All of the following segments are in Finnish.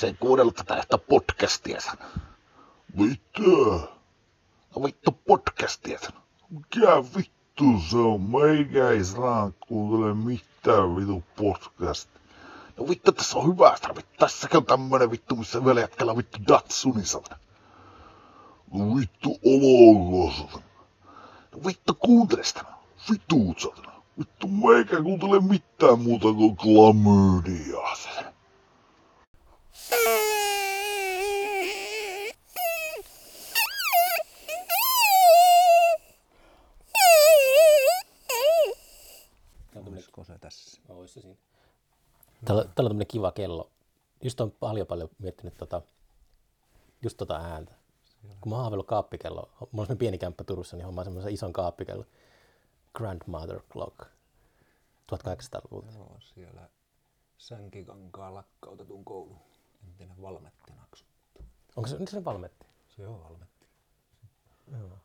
Sen kuunnellut tätä yhtä podcastia sen. Mitä? No vittu podcastia sen. Mikä vittu se on? Meikä ei saa kuuntele mitään vittu podcastia. No vittu tässä on hyvä sitä vittu. Tässäkin on tämmönen vittu, missä vielä jätkellä vittu Datsunin sen. No vittu oloilua sen. No vittu kuuntele sitä. Vituut sen. Vittu meikä kuuntele mitään muuta kuin klamydiaa sen. Olisiko se tässä? Olis se siinä. Täällä on tämmönen kiva kello. Just on paljon miettinyt just ääntä. Kun mä oon haaveillut kaappikelloa, mulla on pieni kämppä Turussa, niin hommaan semmoisen ison kaappikellon. Grandmother Clock 1800-luvulta. Joo, siellä Sänkikankaan lakkautetun koulu. Entinen Valmetti naksuttu. Onko se entinen Valmetti? Se on Valmetti. Joo.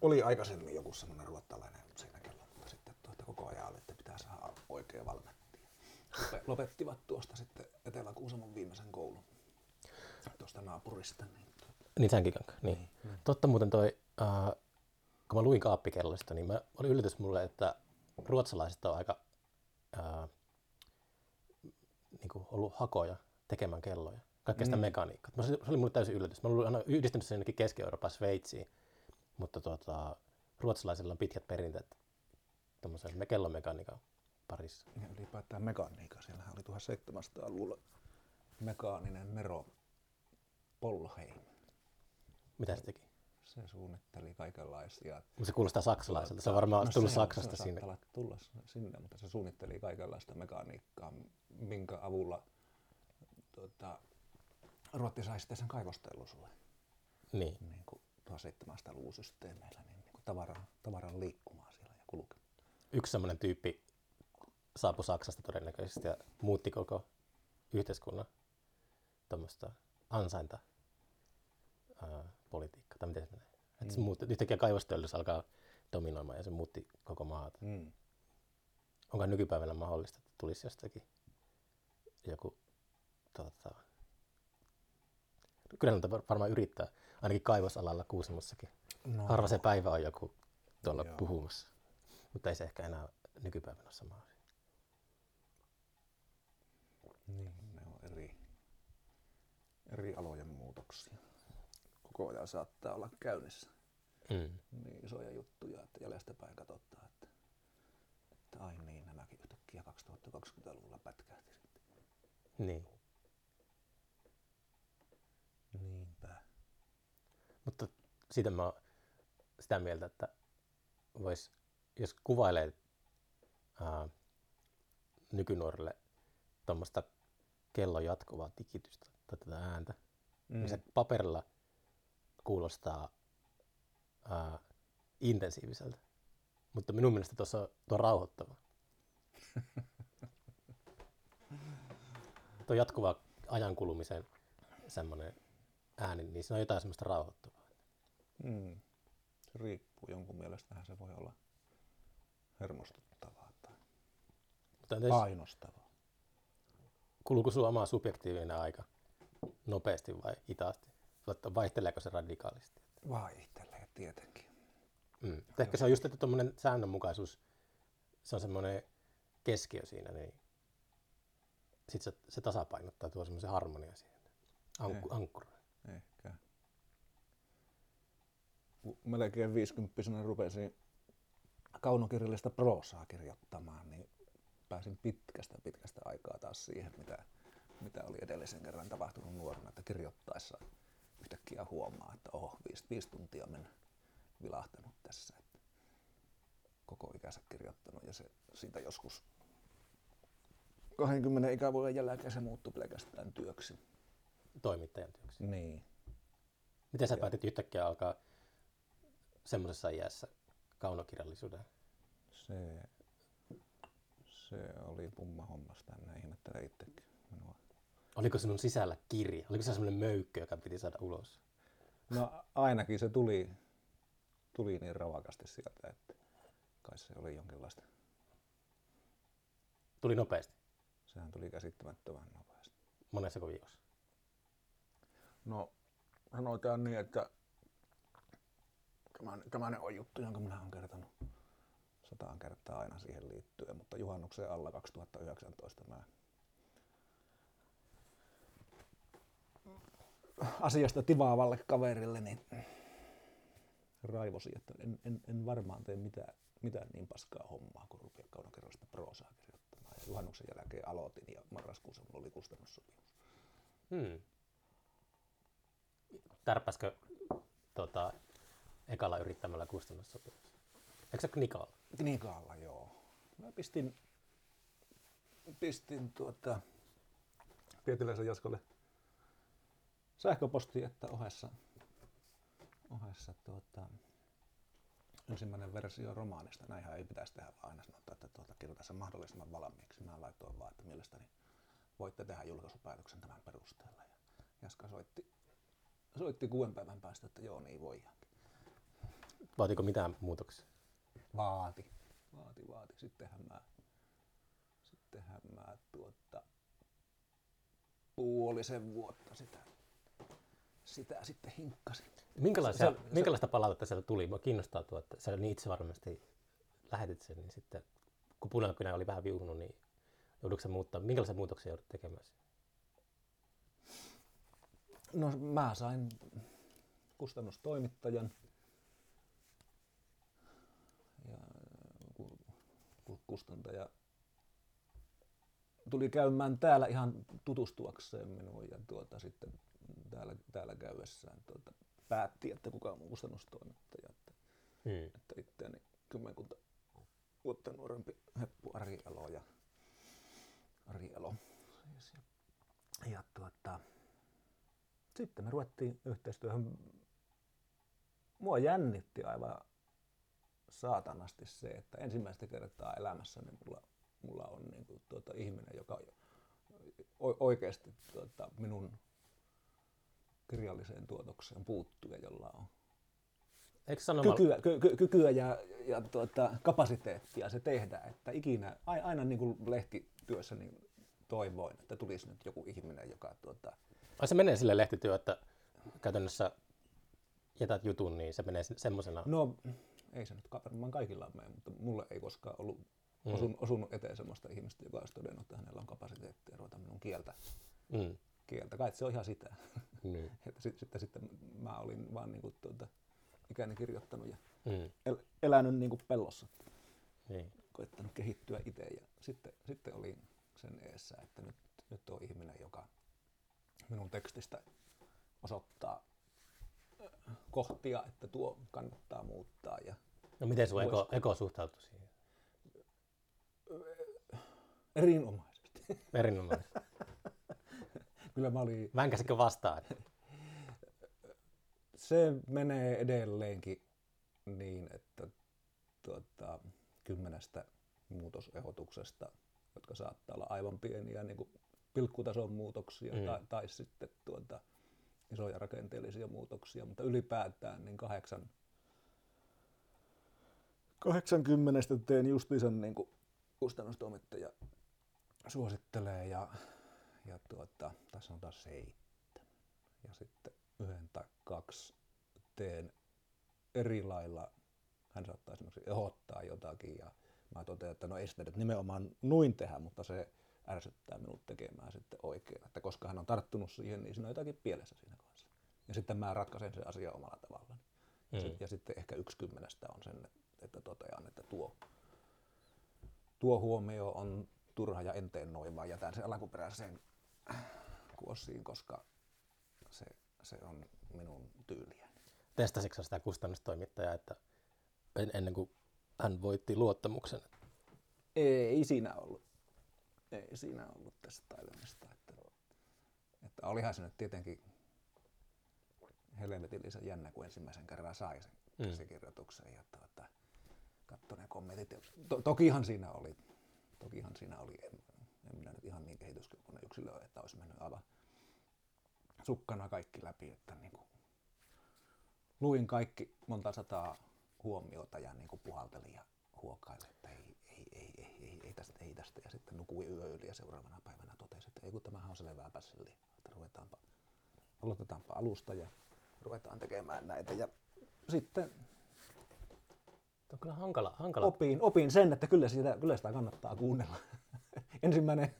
Oli aikaisemmin joku semmoinen ruottalainen siinä kello, mutta sitten koko ajan oli, että pitää saada oikea Valmetti. Lopettivat tuosta sitten Etelä-Kuusamon viimeisen koulun. Tuosta naapurista. Niin Sänkikankaan, niin. Totta muuten toi, kun mä luin kaappikellosta, niin mä oli yllätys mulle, että ruotsalaiset on aika niinku ollut hakoja tekemään kelloja. Kaikkea sitä mekaniikkaa. Se oli mulle täysin yllätys. Mä olin aina yhdistänyt sen jonnekin Keski-Euroopan Sveitsiin, mutta ruotsalaisilla on pitkät perinteet tämmöisen kellomekaniikan parissa. Ja ylipäätään mekaniikka. Siellähän oli 1700-luvulla mekaaninen Mero Polheim. Mitä se teki? Se suunnitteli kaikenlaisia. Mutta se kuulostaa saksalaiselta. Se on varmaan tullut Saksasta sinne. Se saattaa tulla sinne, mutta se suunnitteli kaikenlaista mekaniikkaa, minkä avulla Ruotti sai sitten sen kaivosteollisuuden. Niin. Niin kuin 1700-luvun systeemeillä, niin tavaran liikkumaan siellä ja kulki. Yksi semmoinen tyyppi saapui Saksasta todennäköisesti ja muutti koko yhteiskunnan tämmöistä ansainta. Politiikka, tai miten se menee. Että se muutti, yhtäkkiä kaivosteollisuus alkaa dominoimaan ja se muutti koko maata. Onko nykypäivänä mahdollista, että tulisi jostakin joku... Kyllä ne varmaan yrittää, ainakin kaivosalalla Kuusamossakin. No. Harva se päivä on joku tuolla puhumassa. Mutta ei se ehkä enää nykypäivänä ole sama asia. Niin, ne on eri alojen muutoksia. Koko ajan saattaa olla käynnissä niin isoja juttuja, että jäljestäpäin katsotaan, että ai niin, nämäkin yhtäkkiä 2020-luvulla pätkähti sitten. Niin. Niinpä. Mutta siitä mä oon sitä mieltä, että vois, jos kuvailee nykynuorille tuommoista kellon jatkuvaa tikitystä tai tätä ääntä, niin se paperilla kuulostaa intensiiviseltä, mutta minun mielestä tuo on rauhoittava. Tuo jatkuva ajankulumisen semmoinen ääni, niin se on jotain semmoista rauhoittavaa. Se riippuu. Jonkun mielestähän se voi olla hermostuttavaa tai painostavaa. Kuluuko sinua omaa subjektiivinen aika nopeasti vai hitaasti? Vaihteleeko se radikaalisti? Vaihtelee tietenkin. Ehkä se on just, että tuommoinen säännönmukaisuus, se on semmoinen keskiö siinä, niin sitten se tasapainottaa, tuo semmoisen harmonia siihen, ankkuroin. Ehkä. Melkein 50-vuotiaana rupesin kaunokirjallista proosaa kirjoittamaan, niin pääsin pitkästä aikaa taas siihen, mitä oli edellisen kerran tapahtunut nuorena, että kirjoittaessa yhtäkkiä huomaa, että 5 tuntia olen vilahtanut tässä, että koko ikänsä kirjoittanut, ja se siitä joskus 20 ikävuoden jälkeen se muuttui pelkästään työksi. Toimittajan työksi? Niin. Miten sä päätit yhtäkkiä alkaa semmoisessa iässä kaunokirjallisuuden? Se oli pumma hommasta, en ihmettele itsekin minua. Oliko sinun sisällä kirja? Oliko se semmoinen möykkö, joka piti saada ulos? No ainakin se tuli niin ravakasti sieltä, että kai se oli jonkinlaista. Tuli nopeasti? Sehän tuli käsittämättömän nopeasti. Monessako viikossa? No, sanotaan niin, että tämänen on juttu, jonka minä olen kertonut 100 kertaa aina siihen liittyen, mutta juhannuksen alla 2019 mä asiasta tivaavalle kaverille niin raivosin, että en varmaan tee mitään niin paskaa hommaa, kun rupia kaunokerrosta proosaa kirjoittamaan. Ja juhannuksen jälkeen aloitin ja marraskuussa minulla oli kustannussopimus. Tärpäskö ekalla yrittämällä kustannussopimus? Eikö se Nikalla? Nikalla, joo. Mä pistin Pietiläisen Jaskolle sähköpostiin, että ohessa ensimmäinen versio romaanista. Näinhän ei pitäisi tehdä, vaan aina sanotaan, että kirjoita se mahdollisimman valmiiksi. Mä laitoin vaan, että mielestäni voitte tehdä julkaisupäätöksen tämän perusteella. Ja Jaska soitti 6 päivän päästä, että joo, niin voidaankin. Vaatiko mitään muutoksia? Vaati. Sittenhän mä puolisen vuotta sitä sitten hinkkasin. Minkälaista palautetta sieltä tuli? Mua kiinnostaa että sä niin itse varmasti lähetit sen, niin sitten kun punakynä oli vähän viuhunut, niin joudutko sä muuttaa? Minkälaisia muutoksia joudut tekemään? No mä sain kustannustoimittajan. Ja kustantaja tuli käymään täällä ihan tutustuakseen minuun ja sitten täällä käydessään päätti, että kuka on mun kustannustoimittaja. Että itseäni 10 vuotta nuorempi heppu Ari Elo. Ja sitten me ruvettiin yhteistyöhön. Mua jännitti aivan saatanasti se, että ensimmäistä kertaa elämässäni mulla on niinku ihminen, joka oikeasti minun kirjalliseen tuotokseen puuttuu ja jolla on kykyä ja kapasiteettia se tehdä, että ikinä aina niinku lehtityössä niin toivoin, että tulisi nyt joku ihminen, joka se menee sille lehtityö, että käytännössä jätät jutun, niin se menee semmoisena. No, ei se nyt varmaan kaikilla mene, mutta mulle ei koskaan ollut osunut eteen sellaista ihmistä, joka olisi todennut, että hänellä on kapasiteettia ruveta minun kieltä. Kai se on ihan sitä. Mm. sitten mä olin vaan niinku ikäni kirjoittanut ja elänyt niinku pellossa. Niin. Koettanut kehittyä itse ja sitten olin sen eessä, että nyt on ihminen, joka minun tekstistä osoittaa kohtia, että tuo kannattaa muuttaa. Ja no miten sinun eko suhtautui siihen? Erinomaisesti. Kyllä mä olin. Vänkäsikö vastaan? Se menee edelleenkin niin, että 10 muutosehdotuksesta, jotka saattaa olla aivan pieniä niin kuin pilkkutason muutoksia tai sitten isoja rakenteellisia muutoksia, mutta ylipäätään niin 80 teen justiinsa niin kuin kustannustoimittaja suosittelee ja tässä on taas 7 ja sitten 1 tai 2 teen eri lailla. Hän saattaa esimerkiksi ehdottaa jotakin ja mä totean, että no ei sitä nyt nimenomaan noin tehdä, mutta se ärsyttää minut tekemään sitten oikein, että koska hän on tarttunut siihen, niin siinä on jotakin pielessä siinä kanssa. Ja sitten mä ratkaisen sen asian omalla tavallaan. Ja sitten ehkä 1/10 on sen, että totean, että tuo huomio on turha ja en tee noin, vaan jätän sen alkuperäiseen kuosiin, koska se on minun tyyliäni. Testasitko sitä kustannustoimittajaa, että ennen kuin hän voitti luottamuksen? Ei siinä ollut testailemista, että olihan se nyt tietenkin helvetillisen jännä, kun ensimmäisen kerran sai sen käsikirjoituksen ja katsoi ne kommentit. Tokihan siinä oli, en minä nyt ihan niin kehityskelpoinen yksilö, että olisi mennyt aivan sukkana kaikki läpi, että niin kuin luin kaikki 100 huomiota ja niin kuin puhaltelin ja huokailin, että ei tästä, ja sitten nukui yö yli ja seuraavana päivänä että ei kun tämähän on selvääpä silleen, että aloitetaanpa alusta ja ruvetaan tekemään näitä. Ja sitten on kyllä hankala. Opin sen, että kyllä sitä kannattaa kuunnella. Ensimmäinen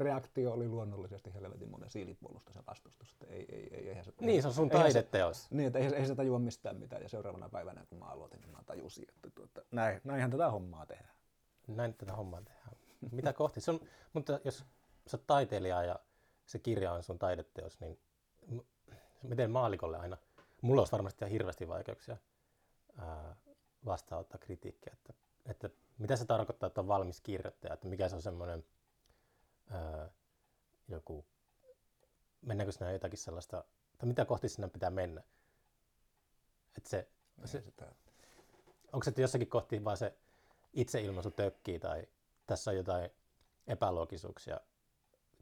reaktio oli luonnollisesti helvetin monen siilipuolusta se vastustus. Ei se, niin, se on sun taideteos. Niin, että ei se tajua mistään mitään. Ja seuraavana päivänä, kun mä aloitin, niin mä tajusin, että näinhän tätä hommaa tehdään. Näin tätä hommaa tehdään. Mitä kohti? Se on, mutta jos sä oot taiteilija ja se kirja on sun taideteos, niin miten maallikolle aina? Mulla olisi varmasti ihan hirveästi vaikeuksia vastaanottaa kritiikkiä, että mitä se tarkoittaa, että on valmis kirjoittaja, että mikä se on semmoinen joku, mennäänkö sinä jotakin sellaista, tai mitä kohti sinä pitää mennä, että onko se jossakin kohti vaan se itseilmaisu tökkii tai tässä on jotain epäloogisuuksia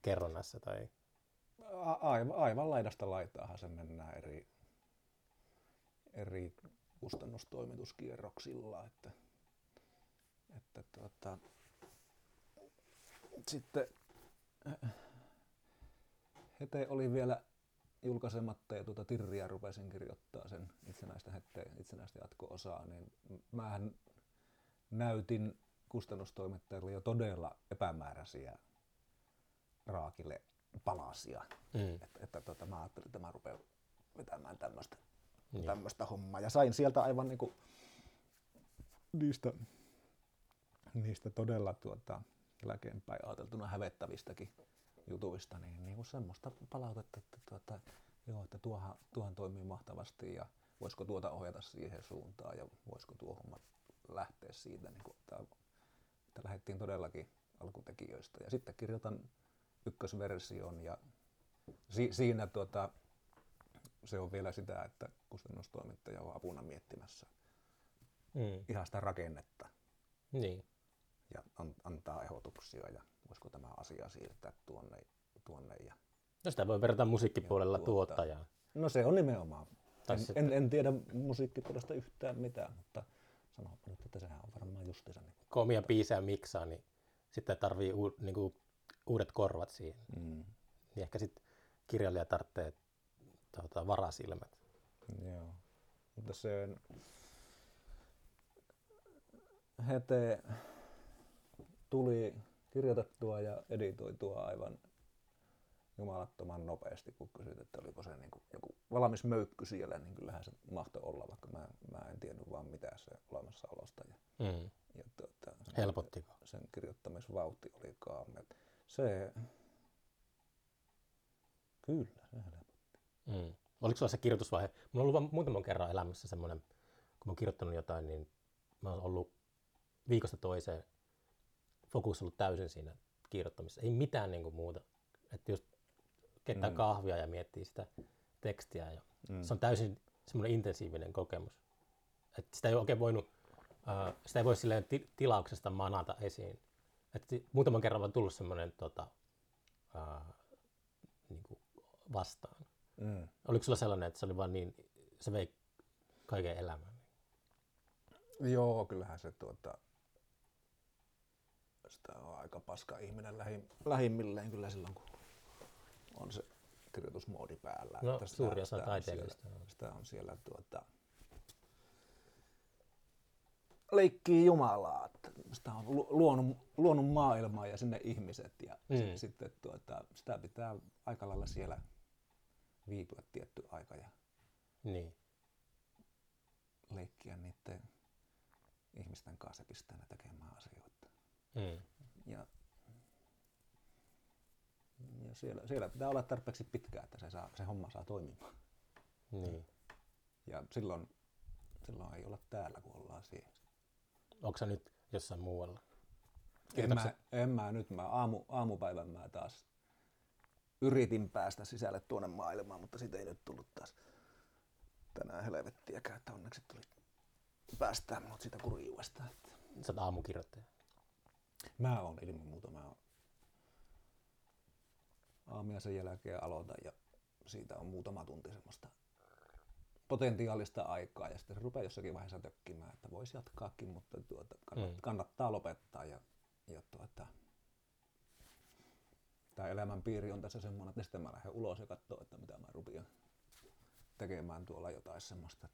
kerronnassa tai? Aivan laidasta laitaahan se mennään eri kustannustoimituskierroksilla, että sitten Hete oli vielä julkaisematta ja Tirriä rupesin kirjoittaa sen itsenäistä jatko-osaa, niin mähän näytin kustannustoimittajalle jo todella epämääräisiä raakille palasia, että mä ajattelin, että mä rupean vetämään tämmöistä hommaa ja sain sieltä aivan niinku niistä todella jälkeenpäin ajateltuna hävettävistäkin jutuista niin semmoista palautetta, että että tuohan toimii mahtavasti ja voisiko tuota ohjata siihen suuntaan ja voisiko tuo homma lähteä siitä niinku että lähdettiin todellakin alkutekijöistä ja sitten kirjoitan ykkösversion ja siinä se on vielä sitä, että kustannustoimittaja on apuna miettimässä ihan sitä rakennetta niin. Ja antaa ehdotuksia ja voisiko tämä asia siirtää tuonne. No sitä voi verrata musiikkipuolella tuottajaan. No se on nimenomaan. En tiedä musiikkipuolesta yhtään mitään, mutta sanopa nyt, että sehän on varmaan justiinsa. Niin kun omia biisejä miksaa, niin sitten tarvii niinku uudet korvat siihen. Niin ehkä sitten kirjailija tarvitsee varasilmät. Joo. Mutta se Hete tuli kirjoitettua ja editoitua aivan jumalattoman nopeasti, kun kysyt, että oliko se niin kuin joku valmis möykky siellä, niin kyllähän se mahtoi olla, vaikka mä en tiennyt vaan mitään se olemassaolosta. Ja helpottiko? Sen kirjoittamisvauhti oli kaamea. Kyllä, se helpotti. Oliko sulla se kirjoitusvaihe? Mulla on ollut muutaman kerran elämässä semmoinen, kun mä oon kirjoittanut jotain, niin mä oon ollut viikosta toiseen fokus ollut täysin siinä kirjoittamisessa. Ei mitään niin kuin muuta. Että just keittää kahvia ja miettii sitä tekstiä. Ja se on täysin semmoinen intensiivinen kokemus. Että sitä ei oikein voinut, sitä ei voi silleen tilauksesta manata esiin. Että muutaman kerran on tullut semmoinen niin kuin vastaan. Oliko sulla sellainen, että se oli vaan niin, se vei kaiken elämän? Joo, kyllähän se sitä on aika paska ihminen lähimmilleen kyllä silloin, kun on se kirjoitusmoodi päällä. No, suuri osa taiteellista. Sitä on siellä leikkii Jumalaa, sitä on luonut maailmaa ja sinne ihmiset ja sitten sitä pitää aika lailla siellä viipyä tietty aika ja leikkiä niiden ihmisten kanssa ja pistää ne tekemään asioita. Ja siellä pitää olla tarpeeksi pitkään, että se homma saa toimimaan. Ja silloin ei olla täällä, kun ollaan siellä. Onko sä nyt jossain muualla? En mä nyt. Aamupäivän mä taas yritin päästä sisälle tuonne maailmaan, mutta siitä ei nyt tullut taas tänään helvettiäkään, että onneksi tuli päästään minut siitä kurjuudesta. Sä oot aamukirjoittaja. Mä oon ilman muuta. Mä oon aamia sen jälkeen aloitan ja siitä on muutama tunti semmoista potentiaalista aikaa ja sitten se rupeaa jossakin vaiheessa tökkimään, että voisi jatkaakin, mutta kannattaa lopettaa ja vähän elämänpiiri on tässä semmoinen, että sitten mä lähden ulos ja katsoa, että mitä mä rupean tekemään tuolla jotain semmoista,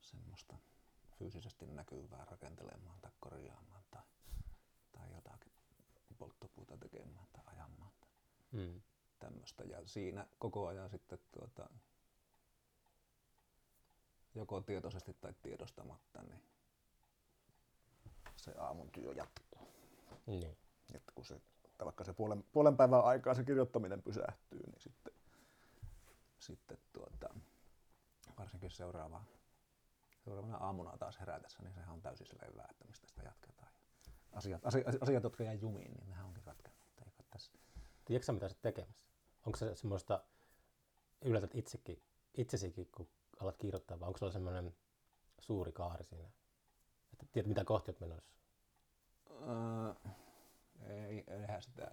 semmoista fyysisesti näkyvää rakentelemaan tai korjaamaan tai jotakin polttopuuta tekemään tai ajamaan tai tämmöistä. Ja siinä koko ajan sitten joko tietoisesti tai tiedostamatta, niin se aamun työ jatkuu. Niin. Että kun se, vaikka se puolen päivän aikaa se kirjoittaminen pysähtyy, niin sitten varsinkin seuraavana aamuna taas herätessä, niin sehän on täysin selvää, että mistä sitä jatketaan. Asiat, jotka jää jumiin, niin nehän onkin ratkennut. Tiedätkö sä, mitä sä oot tekemässä? Onko se semmoista, yllätät itsesikin, kun alat kirjoittaa, vai onko sulla semmoinen suuri kaari siinä? Että tiedät, mitä kohti oot menossa? Eihän sitä.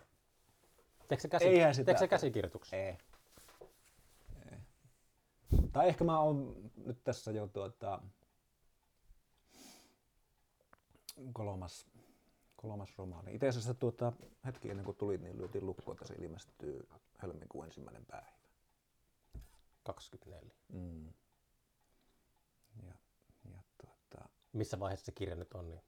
Teekö sä käsikirjoituksia? Ei. Tai ehkä mä oon nyt tässä jo kolmas romaani. Itse asiassa hetki ennen kuin tulit, niin lyötiin lukkoon, että se ilmestyy helmikuun 1. päivä. 24. Ja missä vaiheessa se kirja nyt on? Niin?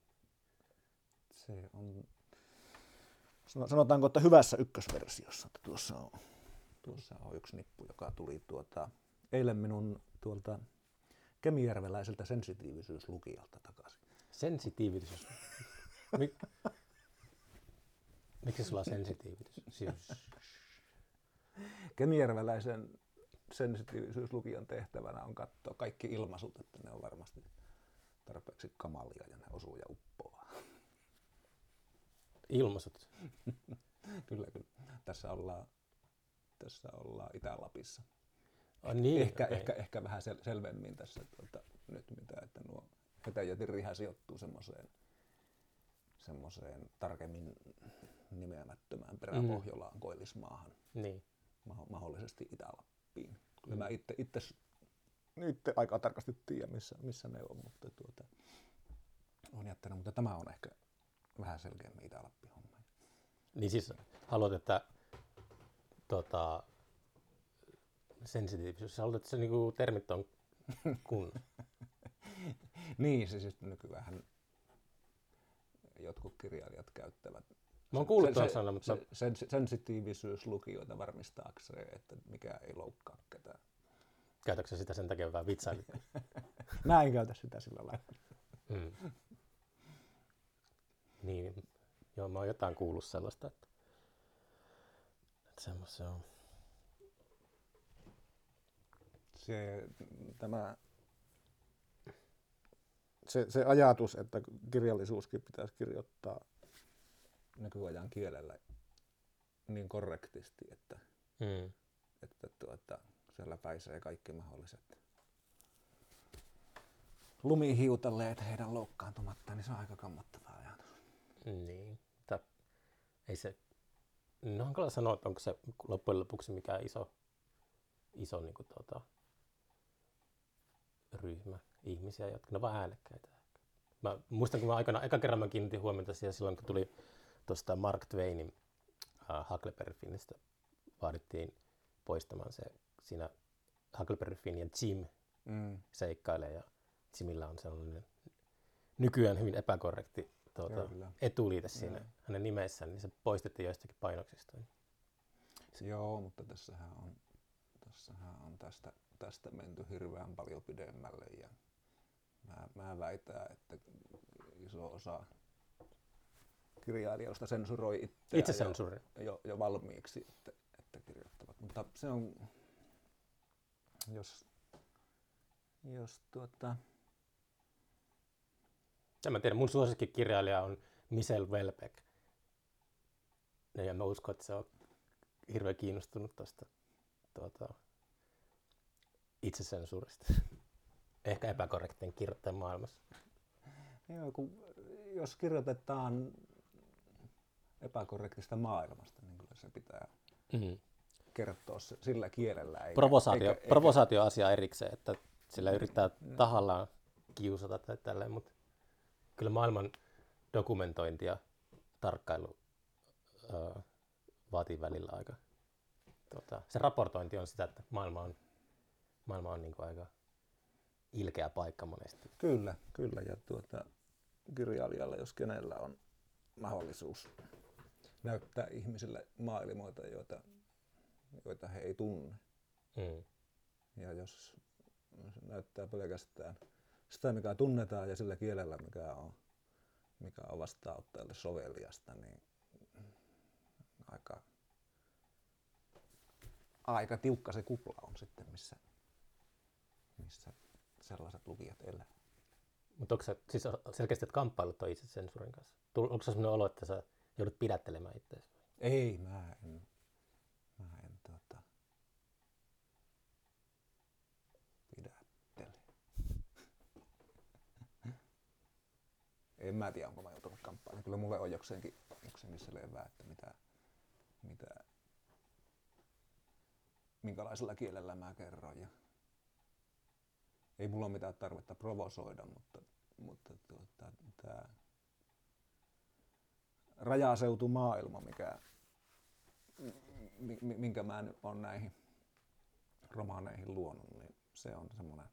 Se on, sanotaanko, että hyvässä ykkösversiossa. Että tuossa on yksi nippu, joka tuli eilen minun tuolta kemijärveläiseltä sensitiivisyyslukijalta takaisin. Sensitiivisyys? Miksi sulla on sensitiivisyys? Kemijärveläisen sensitiivisyyslukijan tehtävänä on katsoa kaikki ilmaisut, että ne on varmasti tarpeeksi kamalia ja ne osuu ja uppoaa. Ilmaisut? Kyllä. Tässä ollaan Itä-Lapissa. Niin, ehkä vähän selvemmin tässä nyt mitä, että nuo Hetä ja Tirrihän sijoittuu semmoiseen tarkemmin nimeämättömään peräpohjolaan, Koillismaahan, niin. Mahdollisesti Itä-Lappiin. Kyllä mä itse aika tarkasti tiedän, missä ne on, mutta on jättänyt, mutta tämä on ehkä vähän selkeämmin Itä-Lappi homma. Niin siis haluat, että sensitiivisyys. Haluat, että se niinku termit on kunnon. Niin, siis nykyään jotkut kirjailijat käyttävät sensitiivisyyslukijoita varmistaakseen, että mikä ei loukkaa ketään. Käytätkö sä sitä sen takia vähän vitsailin? Mä en käytä sitä sillä lailla. Niin, joo, mä oon jotain kuullut sellaista, että semmoista on. Se ajatus, että kirjallisuuskin pitäisi kirjoittaa nykyajan kielellä niin korrektisti, että siellä päisee kaikki mahdolliset lumihiutaleet heidän loukkaantumatta, niin se on aika kammottava ajatus. Niin, ei se, no hankala sanoa, että onko se loppujen lopuksi mikään iso niinku ryhmä ihmisiä, jotka ne vaan äänekkäitä. Mä muistan, kun mä aikanaan eka kerran mä kiinnitin huomiota siihen silloin, kun tuli tuosta Mark Twainin Huckleberry Finnistä, vaadittiin poistamaan se. Siinä Huckleberry Finn ja Jim seikkailee, ja Jimillä on sellainen nykyään hyvin epäkorrekti etuliite siinä hänen nimessään, niin se poistettiin joistakin painoksista. Joo, mutta tässähän on tästä menty hirveän paljon pidemmälle, ja mä väitän, että iso osa kirjailijoista sensuroi itseään jo valmiiksi, että kirjoittavat. Mutta se on, en mä tiedä, mun suosikkikirjailija on Michelle Welbeck, ja mä uskon, että se on hirveän kiinnostunut tuosta itsesensuurista. Ehkä epäkorrektin kirjoittajan maailmassa. Joo, kun jos kirjoitetaan epäkorrektista maailmasta, niin kyllä se pitää kertoa sillä kielellä. Provosaatioasia erikseen, että sillä yrittää tahallaan kiusata tai tälleen, mutta kyllä maailman dokumentointi ja tarkkailu vaatii välillä aika. Se raportointi on sitä, että maailma on niin kuin aika ilkeä paikka monesti. Kyllä, kyllä. Ja kirjailijalle, jos kenellä on mahdollisuus näyttää ihmisille maailmoita, joita he ei tunne. Mm. Ja jos näyttää pelkästään sitä, mikä tunnetaan ja sillä kielellä, mikä on vastaanottajalle soveliasta, niin aika tiukka se kupla on sitten, missä sellaiset lukijat elää. Mutta onko sä siis selkeästi, että kamppailut on itse sensuurin kanssa? Onko se sellainen olo, että sä joudut pidättelemään itseäsi? Ei, mä en pidättele. En mä tiedä, onko mä joutunut kamppailemaan. Kyllä mulle on jokseenkin selvää, että minkälaisella kielellä mä kerron. Ja ei mulla ole mitään tarvetta provosoida, mutta tämä rajaseutumaailma, minkä mä nyt olen näihin romaaneihin luonut, niin se on semmoinen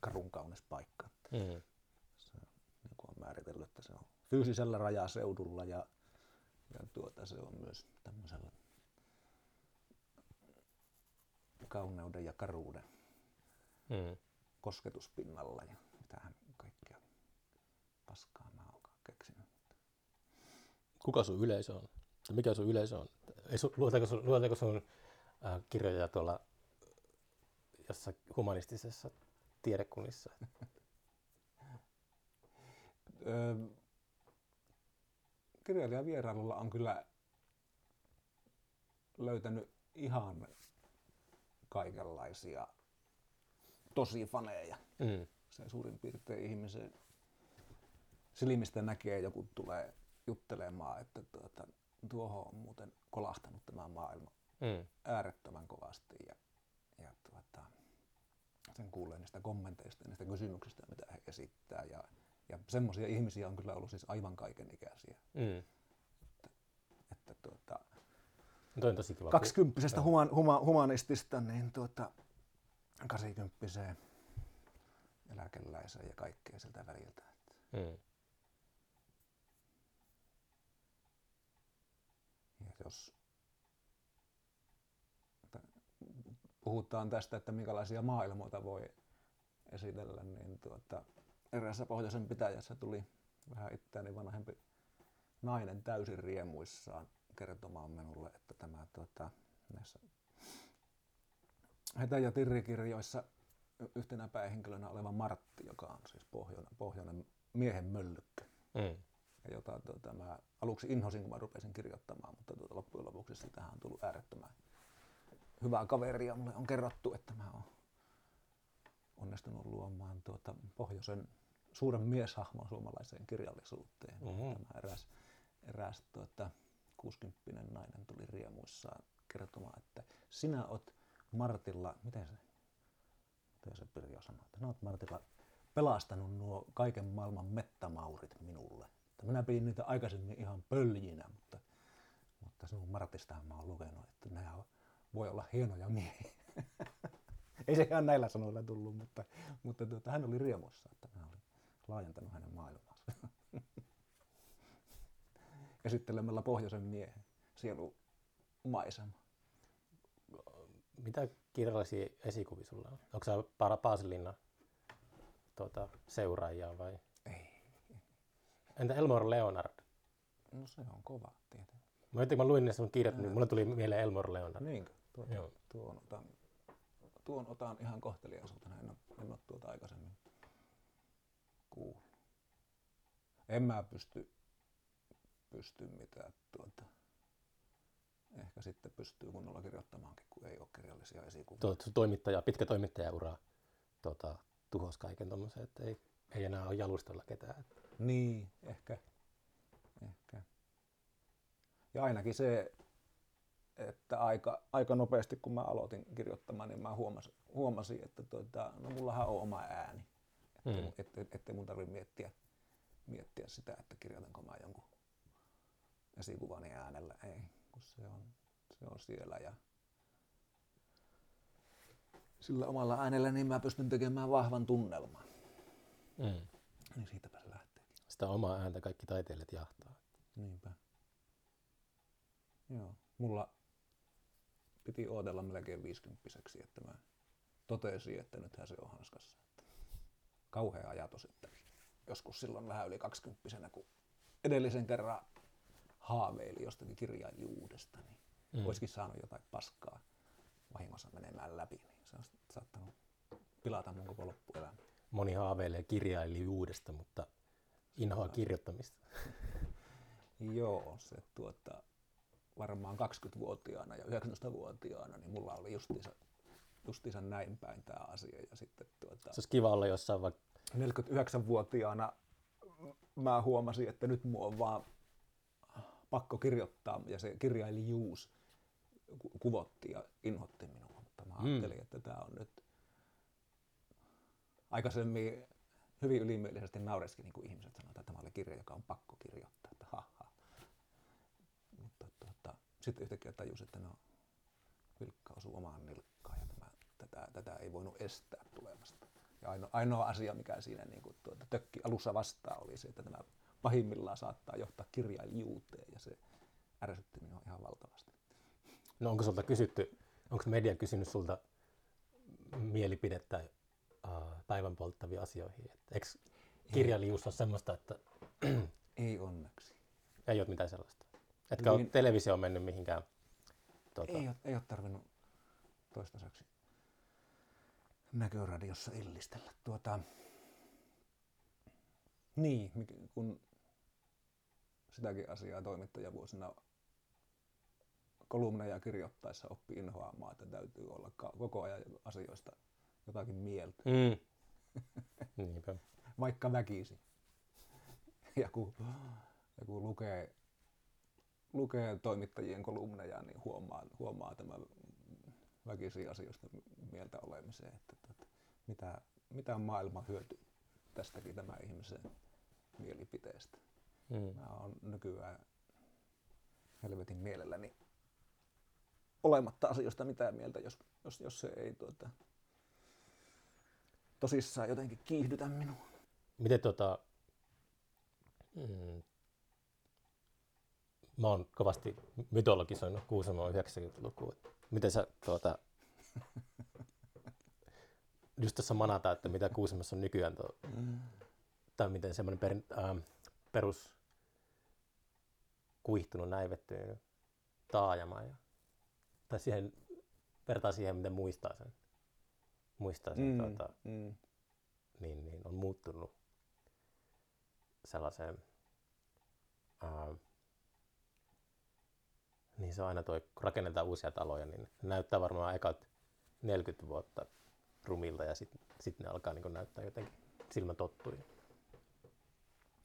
karun kaunis paikka. Mm-hmm. Se, niin kuin on määritellyt, että se on fyysisellä rajaseudulla ja se on myös tämmöisellä kauneuden ja karuuden kosketuspinnalla ja mitähän kaikkea paskaa mä oonkaan keksinyt. Kuka sun yleisö on? Mikä sun yleisö on? Luetaanko sun kirjoja tuolla jossain humanistisessa tiedekunnissa? Kirjailijavierailulla on kyllä löytänyt ihan kaikenlaisia tosi faneja. Mm. Se suurin piirtein ihmisen silmistä näkee, joku tulee juttelemaan, että tuohon on muuten kolahtanut tämä maailma äärettömän kovasti. Ja sen kuulee niistä kommenteista ja niistä kysymyksistä, mitä he esittää. Ja semmoisia ihmisiä on kyllä ollut siis aivan kaikenikäisiä. Mm. Että toi on tosi kiva. 20-vuotiaasta humanistista niin 80-vuotiaaseen eläkeläiseen ja kaikkea siltä väliltä. Ja jos puhutaan tästä, että minkälaisia maailmoita voi esitellä, niin eräässä pohjoisen pitäjässä tuli vähän itseäni vanhempi nainen täysin riemuissaan kertomaan minulle, että tämä näissä Hetä- ja Tirri-kirjoissa yhtenä päähenkilönä oleva Martti, joka on siis pohjoinen miehen möllykkö, ja jota mä aluksi inhosin, kun mä rupesin kirjoittamaan, mutta loppujen lopuksi sitähän on tullut äärettömän hyvää kaveria. Mulle on kerrottu, että mä oon onnistunut luomaan pohjoisen suuren mieshahmon suomalaiseen kirjallisuuteen. Mm-hmm. Tämä eräs 60-vuotias nainen tuli riemuissaan kertomaan, että sinä oot Martilla, miten se Pirjo sanoi, että sinä oot Martilla pelastanut nuo kaiken maailman mettämaurit minulle. Että minä pidin niitä aikaisemmin ihan pöljinä, mutta sinun Martistahan mä oon lukenut, että nämä voi olla hienoja miehiä. Ei se ihan näillä sanoilla tullut, mutta hän oli riemuissaan, että minä olin laajentanut hänen maailmaansa. Käsittelemällä pohjoisen miehen sielumaisema. Mitä kirjallisia esikuvia sulla on? Onko sinä Paasilinna seuraajia vai? Ei. Entä Elmore Leonard? No se on kova tietenkin. Kun mä luin ne sun kirjat, niin mulle tuli mieleen Elmore Leonard. Niinkö? Tuon otan ihan kohteliaisuutena, en ole aikaisemmin kuullut. En mä pysty mitään Ehkä sitten pystyy kunnolla kirjoittamaankin, kun ei ole kirjallisia esikuvia. Pitkä toimittajaura tuhos kaiken tommoisen, että ei enää ole jalustalla ketään. Niin, ehkä. Ja ainakin se, että aika nopeasti kun mä aloitin kirjoittamaan, niin mä huomasin, että no mullahan on oma ääni. Ettei mun tarvitse miettiä sitä, että kirjoitanko mä jonkun esikuvani äänellä ei, kun se on siellä ja sillä omalla äänellä niin mä pystyn tekemään vahvan tunnelman. Mm. Niin siitäpä se lähteekin. Sitä omaa ääntä kaikki taiteilijat jahtaa. Niinpä. Joo. Mulla piti ootella melkein 50-vuotiaaksi, että mä totesin, että nythän se on hanskassa. Kauhea ajatus, että joskus silloin vähän yli 20-vuotiaana, kun edellisen kerran haaveili jostakin kirjaajuudesta, niin olisikin saanut jotain paskaa vahingossa menemään läpi, niin se on saattanut pilata mun koko loppuelämä. Moni haaveilee kirjailijuudesta, mutta inhoaa kirjoittamista. Joo, se varmaan 20-vuotiaana ja 19-vuotiaana, niin mulla oli justiinsa näin päin tämä asia. Ja sitten Se olisi kiva olla jossain vaikka... 49-vuotiaana mä huomasin, että nyt mua on vaan pakko kirjoittaa ja se kirjailijuus kuvotti ja inhotti minua, mutta mä ajattelin, että tämä on nyt aikaisemmin hyvin ylimielisesti naureskin, niin kuin ihmiset sanoivat, että tämä oli kirja, joka on pakko kirjoittaa, että haha. Mutta sitten yhtäkkiä tajusin, että Vilkka osuu omaan nilkkaan ja tätä ei voinut estää tulemasta. Ja ainoa asia, mikä siinä niin kuin, tökki alussa vastaan, oli se, että tämä pahimmillaan saattaa johtaa kirjailijuuteen ja se ärsytti minua ihan valtavasti. No onko sulta kysytty, onko media kysynyt sulta mielipidettä päivän polttavia asioihin? Eikö kirjailijuus ole semmoista, että... Ei onneksi. Ei ole mitään sellaista? Etkä ole televisioon mennyt mihinkään? Ei ole tarvinnut toistaiseksi näköradiossa illistellä. Niin, kun sitäkin asiaa toimittajavuosina kolumneja kirjoittaessa oppii inhoamaan, että täytyy olla koko ajan asioista jotakin mieltä. Mm. Niinpä. Vaikka väkisin. Ja kun lukee toimittajien kolumneja, niin huomaa tämän väkisin asioista mieltä olemiseen, että mitä maailma hyötyy tästäkin tämän ihmisen mielipiteestä. Mm. Mä oon nykyään helvetin mielelläni olematta asioista mitään mieltä, jos se ei tosissaan jotenkin kiihdytä minua. Miten mä oon kovasti mytologisoinut Kuusamoa 90-lukua. Miten sä just tässä manata, että mitä Kuusamossa on nykyään tai miten semmoinen perus kuihtunut, näivettynyt taajama tai siihen vertaa siihen, miten muistaa sen niin on muuttunut sellaiseen niin se on aina kun rakennetaan uusia taloja, niin näyttää varmaan ekat 40 vuotta rumilta ja sit ne alkaa niin näyttää jotenkin silmä tottuja.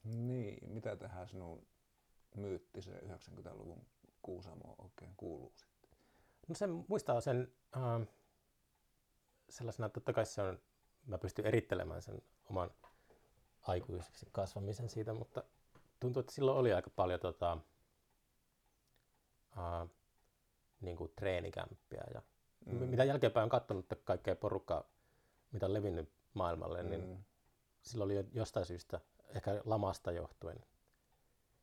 Niin, mitä tähän sinun myyttiseen 90-luvun Kuusamoon oikein kuuluu sitten? No sen muistaa sen sellaisena, että totta kai se on, mä pystyn erittelemään sen oman aikuiseksi kasvamisen siitä, mutta tuntuu, että silloin oli aika paljon niin kuin treenikämppiä ja mitä jälkeenpäin on katsonut kaikkea porukkaa, mitä on levinnyt maailmalle, niin silloin oli jostain syystä, ehkä lamasta johtuen,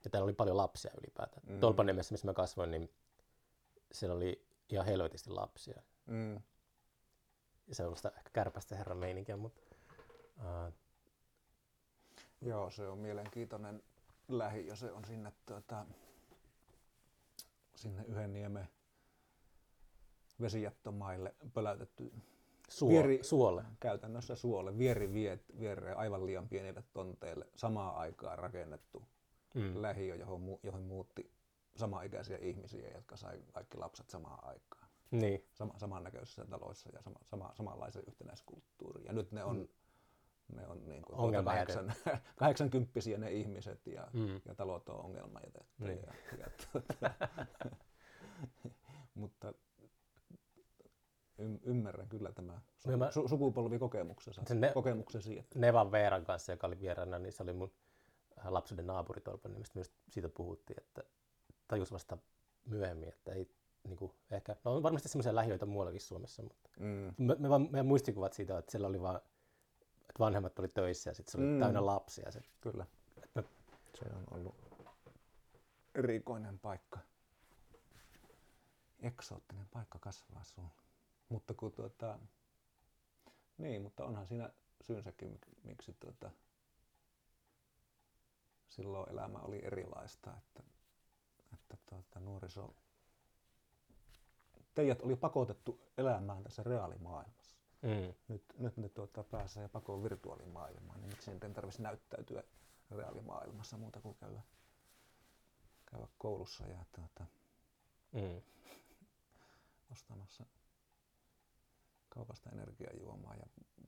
ja täällä oli paljon lapsia ylipäätään. Tolpaniemessä, missä mä kasvoin, niin siellä oli ihan helvetisti lapsia. Ja se on sitä ehkä kärpästä herran meininkiä, mutta... Joo, se on mielenkiintoinen lähiö, se on sinne sinne Yhenniemen vesijättömaille pöläytetty suole. Käytännössä suole, viereen aivan liian pienille tonteille samaan aikaan rakennettu lähiö, johon muutti samaikäisiä ihmisiä, jotka sai kaikki lapset samaan aikaan. Niin. Samannäköisissä taloissa ja samanlaisen yhtenäiskulttuuri. Ja nyt ne on niin kuin 80-vuotiaita ne ihmiset ja talot on ongelmajätettä. Niin. Mutta ymmärrän kyllä tämä sukupolvikokemuksesi. Nevan Veeran kanssa, joka oli vieraana, niin se oli mun lapsuuden naapuri Tolpaniemistä, mistä myös siitä puhuttiin, että tajus vasta myöhemmin, että ei niinku ehkä, no on varmasti semmoisia lähiöitä muuallakin Suomessa, mutta meidän muistikuvat siitä, että siellä oli vaan, että vanhemmat oli töissä ja sitten se oli täynnä lapsia. Se. Kyllä. Se on ollut erikoinen paikka, eksoottinen paikka kasvaa sun. Mutta kun niin, mutta onhan siinä syynsäkin, miksi silloin elämä oli erilaista, että nuoriso, teijät oli pakotettu elämään tässä reaalimaailmassa. Nyt ne pääsee pakoon virtuaalimaailmaan, niin miksi niiden tarvitsisi näyttäytyä reaalimaailmassa muuta kuin käydä koulussa ja ostamassa kaupasta energiajuomaa ja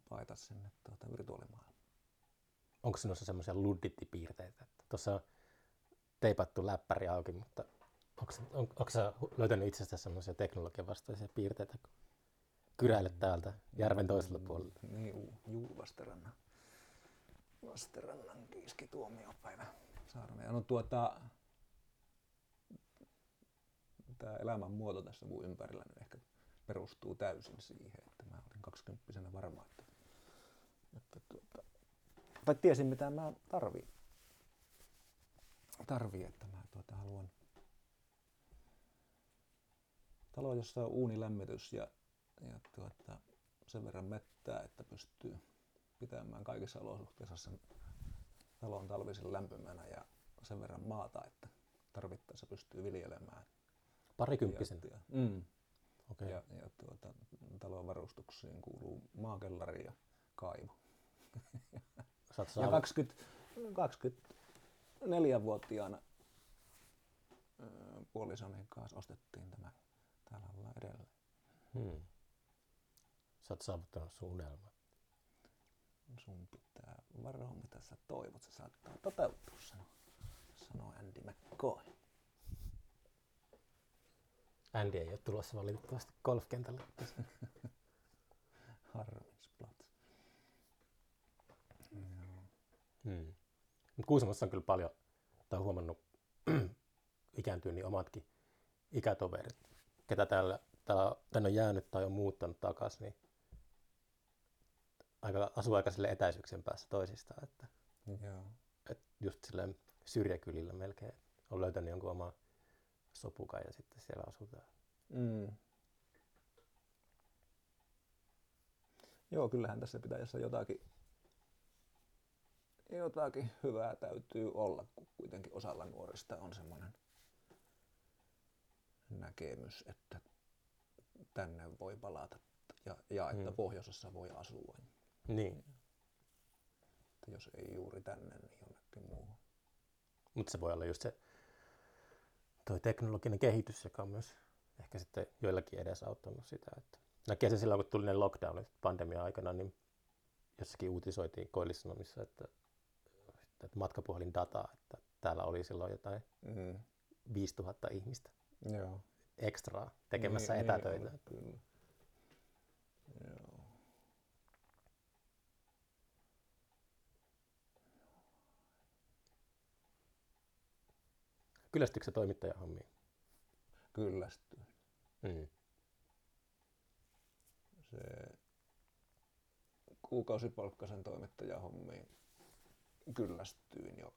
paita sinne virtuaalimaailmaan. Onko sinussa semmoisia luddittipiirteitä? Tuossa on teipattu läppäri auki, mutta onko sinä löytänyt itsestäsi semmoisia teknologian vastaisia piirteitä, kun kyräilet täältä järven toisella puolella? Niin, Juuvasterannan. Vasterannan kiiskituomiopäivä. No tämä elämänmuoto tässä mun ympärillä nyt ehkä perustuu täysin siihen, että mä olin 20-vuotiaana varma, että tai tiesin mitä mä tarvii, että mä haluan talo, jossa on uunilämmitys ja sen verran mettää, että pystyy pitämään kaikissa olosuhteissa sen talon talvisen lämpimänä ja sen verran maata, että tarvittaessa pystyy viljelemään. Parikymppisenä? Okay. Ja talon varustuksiin kuuluu maakellari ja kaivo. Ja 24-vuotiaana puolisoni kanssa ostettiin tämä täällä ollaan edelleen. Sä oot saavuttanut sun unelman. Sun pitää varoa mitä sä toivot, se saattaa toteutua, sanoo Andy McCoy. Andy ei ole tulossa valitettavasti golfkentälle. Harmisplatz. Kuusamossa on kyllä paljon, tai on huomannut, ikääntyy niin omatkin ikätoverit, ketä tänne on jäänyt tai on muuttanut takaisin, niin asuu aika sille etäisyyksien päässä toisistaan, että just silleen syrjäkylillä melkein on löytänyt jonkun oman sopukan ja sitten siellä asutaan. Joo, kyllähän tässä pitäisi jotakin hyvää täytyy olla, kun kuitenkin osalla nuorista on semmoinen näkemys, että tänne voi palata ja että pohjoisessa voi asua. Niin. Että jos ei juuri tänne, niin jonnekin muuhun. Mutta se voi olla just se toi teknologinen kehitys, joka on myös ehkä sitten joillakin edesauttanut sitä. Että näkee se silloin, kun tuli ne lockdownit pandemian aikana, niin jossakin uutisoitiin Koillissanomissa, että matkapuhelin dataa, että täällä oli silloin jotain 5000 ihmistä. Joo. Ekstraa tekemässä etätöitä. Niin, kyllä. Joo. Kyllästyykö se toimittajan hommiin? Kyllästyy. Se kuukausipalkkaisen toimittajan hommiin kyllästyin jo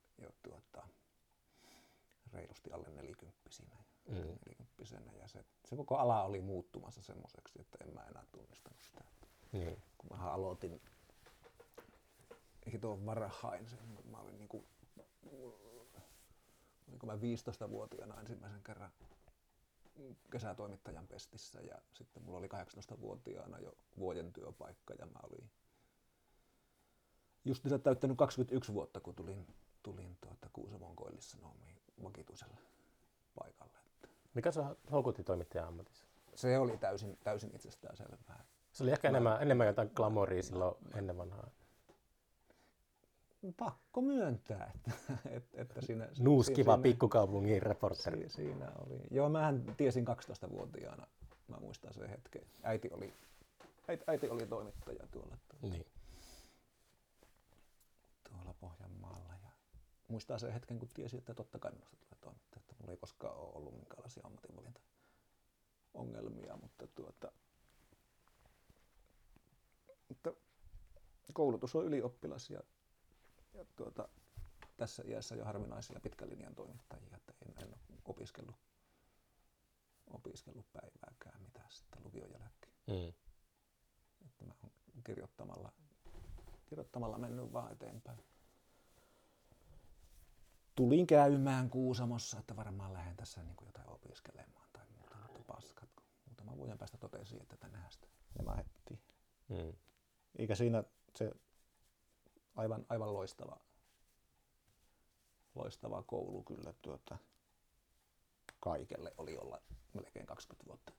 reilusti alle 40-vuotiaana. Ja se koko ala oli muuttumassa semmoiseksi, että en mä enää tunnistanut sitä. Kun mä aloitin hitoon varhain, mä olin mä 15-vuotiaana ensimmäisen kerran kesätoimittajan pestissä ja sitten mulla oli 18-vuotiaana jo vuoden työpaikka ja mä olin just täyttänyt 21 vuotta, kun tulin Kuusamon Koillissanomiin vakituiselle paikalle. Mikä sinua houkutti toimittajan ammatissa? Se oli täysin itsestään selvää. Se oli ehkä enemmän jotain glamouria silloin ennen vanhaa. Pakko myöntää, että siinä... Nuuskiva pikkukaupungin reporteri. Siinä oli. Joo, mähän tiesin 12-vuotiaana. Mä muistan sen hetken. Äiti oli toimittaja tuolla. Niin. Tuolla Pohjanmaalla. Ja muistan sen hetken, kun tiesin, että totta kai minusta tulee toimittaja. Mulla ei koskaan ole ollut minkäänlaisia ammatinvalintaongelmia, mutta koulutus on ylioppilas ja tässä iässä jo harvinaisia pitkän linjan toimittajia, että en opiskellut päivääkään mitään sitten lukion jälkeen. Että mä oon kirjoittamalla mennyt vaan eteenpäin. Tulin käymään Kuusamossa, että varmaan lähden tässä niin kuin jotain opiskelemaan tai muuta, mutta paskat. Muutaman vuoden päästä totesin, että tänään sitä nämä hettiin. Eikä siinä se aivan loistava koulu kyllä kaikelle oli olla melkein 20 vuotta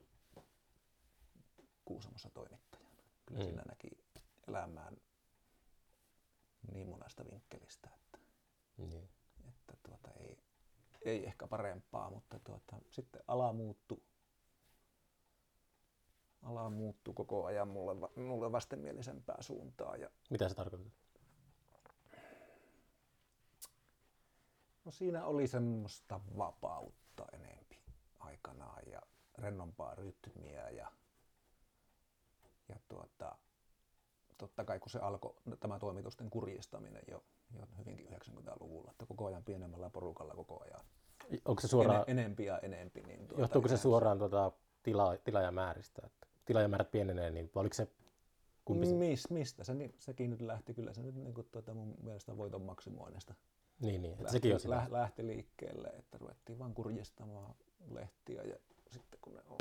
Kuusamossa toimittajana. Kyllä siinä näki elämään niin monesta vinkkelistä, että ei ehkä parempaa, mutta sitten ala muuttui koko ajan mulle vastenmielisempää suuntaa. Mitä se tarkoittaa? No siinä oli semmoista vapautta enempi aikanaan ja rennompaa rytmiä ja totta kai kun se alkoi tämä toimitusten kurjistaminen jo hyvinkin 90-luvulla, että koko ajan pienemmällä porukalla koko ajan. Onko se suoraan enempi ja enempi niin johtuuko se suoraan tilaajamääristä, että tilaajamäärät pienenee, niin oliko se kumpi? Mistä? Sekin nyt lähti kyllä se nyt niinku mun mielestä voiton maksimoinnista. Niin, lähti liikkeelle, että ruvettiin vaan kurjistamaan lehtiä ja sitten kun ne on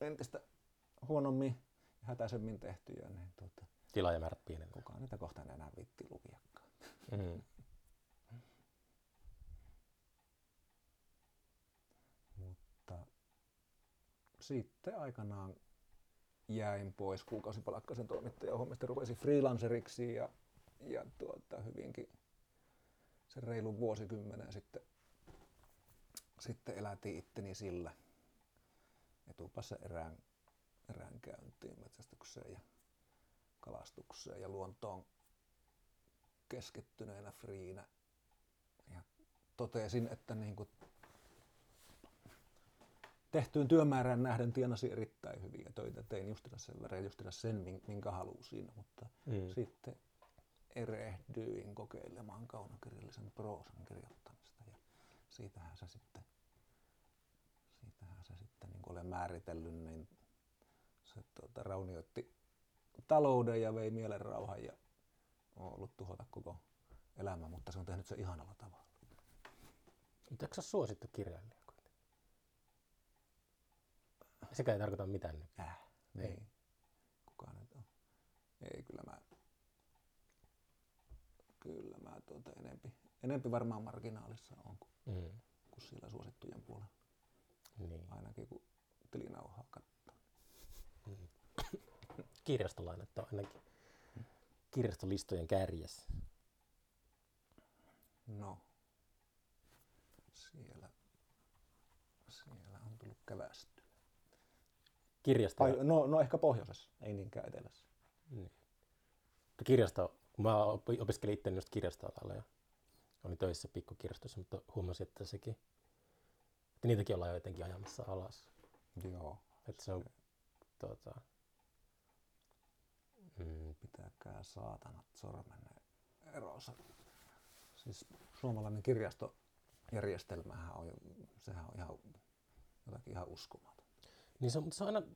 entistä huonommin ja hätäisemmin tehtyjä, niin tilaajamäärät pienenevät. Kukaan niitä kohtaan enää viitti lukiakaan. Mutta sitten aikanaan jäin pois kuukausipalkkaisen toimittajan hommista, rupesin freelanceriksi ja hyvinkin sen reilun vuosikymmenen sitten elätiin itteni sillä etupäässä eräänkäyntiin, metsästykseen ja kalastukseen ja luontoon keskittyneenä friinä. Ja totesin, että niin kuin tehtyyn työmäärään nähden tienasi erittäin hyviä töitä. Tein just sen verran, minkä halusin, mutta sitten erehdyin kokeilemaan kaunokirjallisen proosan kirjoittamista ja siitähän se sitten niin kuin olen määritellyt, niin se raunioitti talouden ja vei mielen rauhan ja on ollut tuhota koko elämä, mutta se on tehnyt se ihanalla tavalla. Mutta eikö sä suosittu kirjailija kuitenkin? Sekä ei tarkoita mitään nyt. Ei. Kukaan nyt on. Ei, Kyllä mä enempi varmaan marginaalissa on kuin siellä suosittujen puolella. Niin. Ainakin kun tilinauhaa katsoo. Kirjastolainetta on ainakin kirjastolistojen kärjessä. No. Siellä on tullut kävästyä. Kirjastolla. No ehkä pohjoisessa, ei niinkään etelässä. Niin. Kirjasto. Mä opiskelin itse just kirjastoalalla ja olin töissä pikkukirjastossa, mutta huomasin, että niitäkin ollaan jotenkin ajamassa alas. Joo. Että se on pitääkää saatanat sormenne erossa. Siis suomalainen kirjastojärjestelmähän on, sehän on ihan uskomaton. Niin se on, mutta se on aina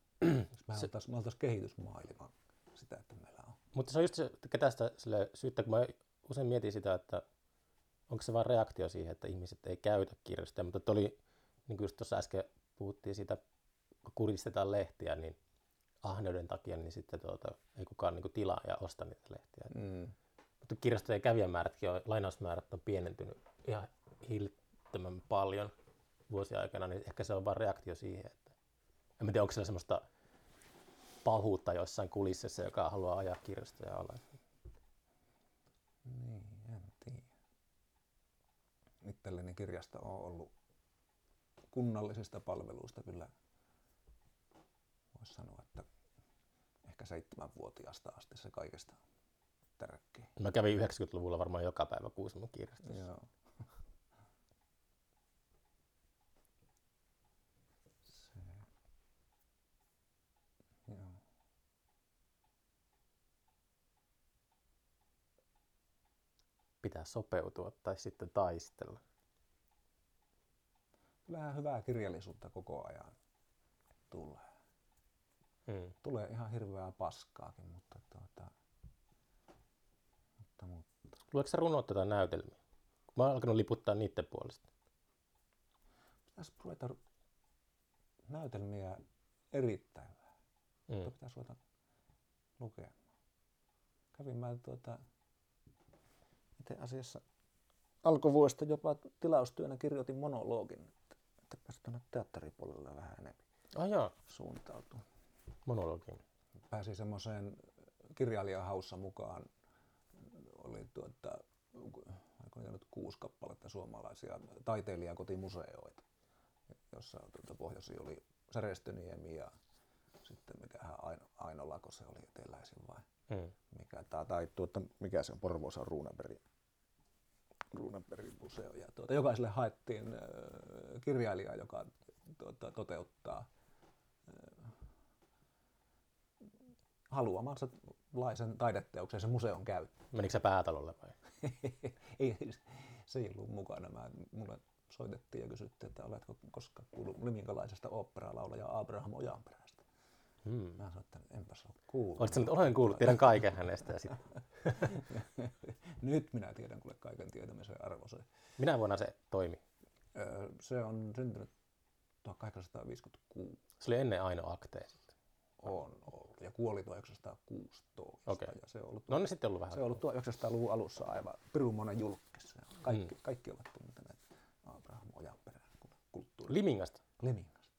me oltaisiin kehitysmaailma. Sitä, että meillä on. Mutta se on just se, ketä sitä syyttää, kun mä usein mietin sitä, että onko se vaan reaktio siihen, että ihmiset ei käytä kirjastoja, mutta oli, niin kuin just tuossa äsken puhuttiin siitä, kun kuristetaan lehtiä, niin ahneuden takia, niin sitten ei kukaan niin kuin tilaa ja osta niitä lehtiä. Mutta kirjastojen kävijämäärätkin, lainausmäärät on pienentynyt ihan hillittömän paljon vuosien aikana, niin ehkä se on vaan reaktio siihen, että en tiedä, onko siellä semmoista pahuutta jossain kulississa, joka haluaa ajaa kirjastoja alas. Niin, en tiedä. Itselleni kirjasto on ollut kunnallisista palveluista kyllä, voisi sanoa, että ehkä 7-vuotiaasta asti se kaikesta tärkein. Mä kävin 90-luvulla varmaan joka päivä Kuusamon kirjastossa. Joo. pitää sopeutua tai sitten taistella. Kyllähän hyvää kirjallisuutta koko ajan tulee. Tulee ihan hirveää paskaakin, mutta. Luetko sä runoutta tai näytelmiä? Mä oon alkanut liputtaa niiden puolesta. Pitäisi ruveta näytelmiä erittäin vähän, mutta pitäisi ruveta lukemaan. Kävin mä itse asiassa alkuvuodesta jopa tilaustyönä kirjoitin monologin, että pääsi tuonne teatteripuolelle vähän enemmän suuntautua. Monologin. Pääsi semmoiseen kirjailijahaussa mukaan, oli 6 kappaletta suomalaisia taiteilijakotimuseoita, jossa pohjoisiin oli Särestöniemi ja sitten mikähän Ainolako se oli eteläisin vai mikä, tai mikä se on, Porvoossa on Runebergin museo. Ja jokaiselle haettiin kirjailija, joka toteuttaa haluamansa laisen taideteoksen sen museon käyttöön. Menikö sä päätalolle vai? Ei, se ei ollut mukana. Mulle soitettiin ja kysyttiin, että oletko koskaan kuullut liminkalaisesta oopperalaulaja Abraham Ojanpäästä. Mä sanoin, että enpäs ole kuullut. Oletko sanonut, että olen kuullut, tiedän kaiken hänestä ja sitten. Nyt minä tiedän kuule kaiken tietämisen arvoisen. Minä vuonna se toimi? Se on syntynyt 1856. Se oli ennen Aino Aktea sitten. On ollut ja kuoli 1916. Okay. Ja se on ollut, no, sitten ollut vähän. Se on ollut 1900-luvun alussa aivan pirunmoinen julkis. Kaikki ovat tunteneet Abraham Ojanperän kulttuuri. Limingasta.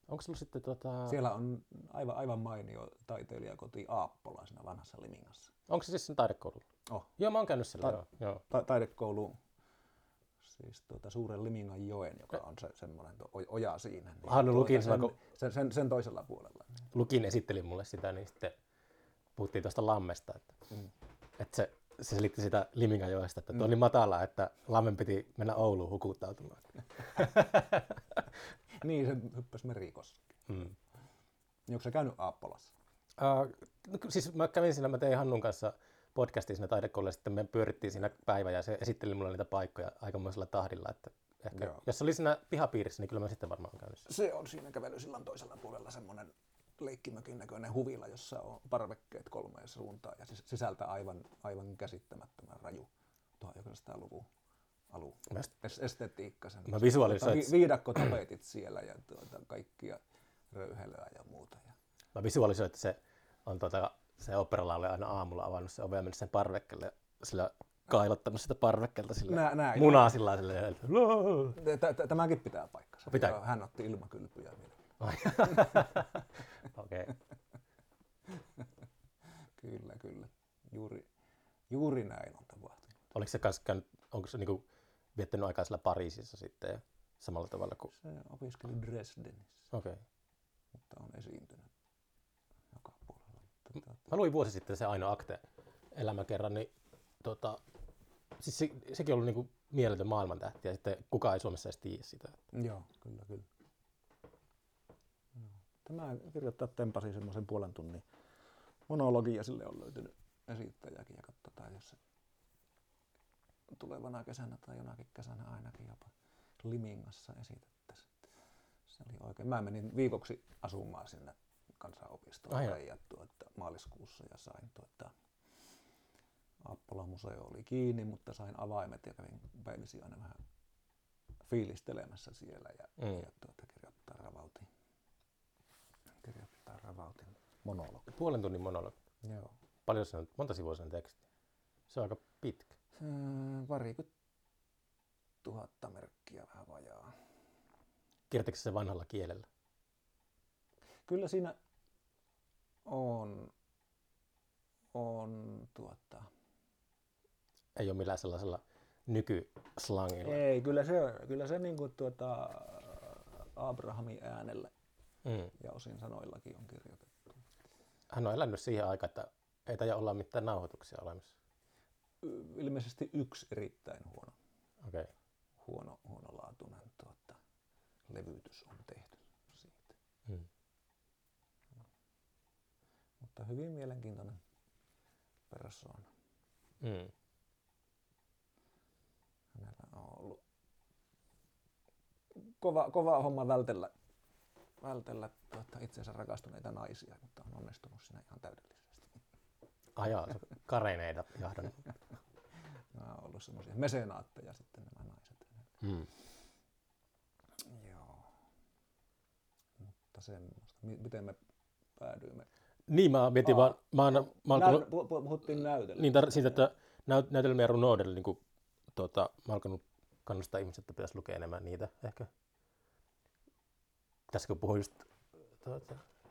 Onko se sitten Siellä on aivan mainio taiteilijakoti Aappola siinä vanhassa Limingassa. Onko se siis sen taidekoulu? Oh. Joo, mä oon käynyt siellä. Joo. Taidekoulu. Siis suuren Limingan joen, joka on semmoinen oja siinä. Niin lukin sen toisella puolella. Lukin esitteli mulle sitä, niin sitten puhuttiin tuosta lammesta. Että se selitti sitä Limingan joesta, että on niin matalaa, että lammen piti mennä Ouluun hukuttautumaan. Niin, se hyppäsi merikoskeen. Onko sä käynyt Aappolassa? Siis mä kävin siinä, mä tein Hannun kanssa podcastiin siinä taidekoululla, sitten me pyörittiin siinä päivä ja se esitteli mulle niitä paikkoja aikamoisella tahdilla, että ehkä, jos se oli siinä pihapiirissä, niin kyllä mä sitten varmaan käynyt. Se on siinä kävelysillan toisella puolella semmoinen leikkimökin näköinen huvila, jossa on parvekkeet 3 suuntaan ja sisältää aivan käsittämättömän raju 1900-luvun alun estetiikka. Mä visualisoin. Viidakkotapetit siellä ja kaikkia röyhelöä ja muuta. Mä visualisoin, että se on se oopperalla oli aina aamulla avannut se oveen, mennyt sen parvekkeelle, sillä kailottanut sitä parvekkeelta sillä munaa sillä tavalla. Tämäkin pitää paikkansa. Hän otti ilmakylpyjä mielellä. Okei. Kyllä. Juuri näin on tapahtunut. Oliko se kanssa käynyt, onko se niinku viettänyt aikaa siellä Pariisissa sitten samalla tavalla kuin? Se opiskeli Dresdenissä. Okei. Mutta on esiintynyt. Mä luin vuosi sitten se Aino Akte elämäkerran, niin siis sekin on ollut niinku mieletön maailmantähti ja sitten kukaan ei Suomessa edes tiedä sitä. Joo, kyllä. Tämä kirjoittaa tempasi semmoisen 5,5 tunnin monologin ja sille on löytynyt esittäjäkin ja katsotaan, jos se tulevana kesänä tai jonakin kesänä ainakin jopa Limingassa esitettäisiin. Se oli oikein. Mä menin viikoksi asumaan sinne kansanopistolle ja maaliskuussa ja sain Aappolan museo oli kiinni, mutta sain avaimet ja kävin päivisin aina vähän fiilistelemässä siellä ja kirjoittaa ravautin monologi. 5,5 tunnin monologi. Joo. Paljon se on, monta sivua sen teksti? Se on aika pitkä. 20 000 merkkiä vähän vajaa. Kirjoitatko se vanhalla kielellä? Kyllä siinä on ei ole millään sellaisella nykyslangilla. Ei, kyllä se niinku Abrahamin äänellä ja osin sanoillakin on kirjoitettu. Hän on elänyt siihen aikaan, että ei taida olla mitään nauhoituksia olemassa. Ilmeisesti yksi erittäin huono. Okei. Okay. Huonolaatuinen levytys on tehty siitä. Mutta hyvin mielenkiintoinen persoona. kova homma vältellä itsensä rakastuneita naisia, mutta on onnistunut siinä ihan täydellisesti. Ajaa, kareneita jahdannut. Nämä on ollut semmoisia mesenaatteja sitten nämä naiset. Hmm. Joo. Mutta semmoista. Miten me päädyimme? Niin, mä mietin vaan... Puhuttiin näytelmistä. Niin, siitä, että näytelmiä runoudelle, niin kuin, mä alkanut kannustaa ihmisiä, että pitäisi lukea enemmän niitä ehkä. Tässä kun puhuin just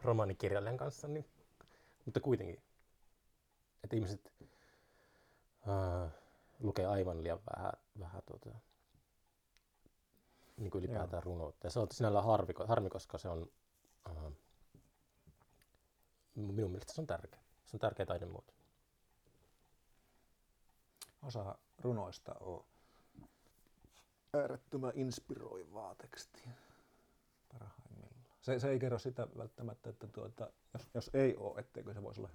romaanikirjailijan kanssa, niin, mutta kuitenkin, että ihmiset lukee aivan liian vähän niin kuin ylipäätään runoutta. Ja se on sinällään harmi, koska se on, minun mielestä se on tärkeä. Se on tärkeä taidemuoto. Osa runoista on äärettömän inspiroivaa tekstiä. Se ei kerro sitä välttämättä, että jos ei ole, etteikö se voisi olla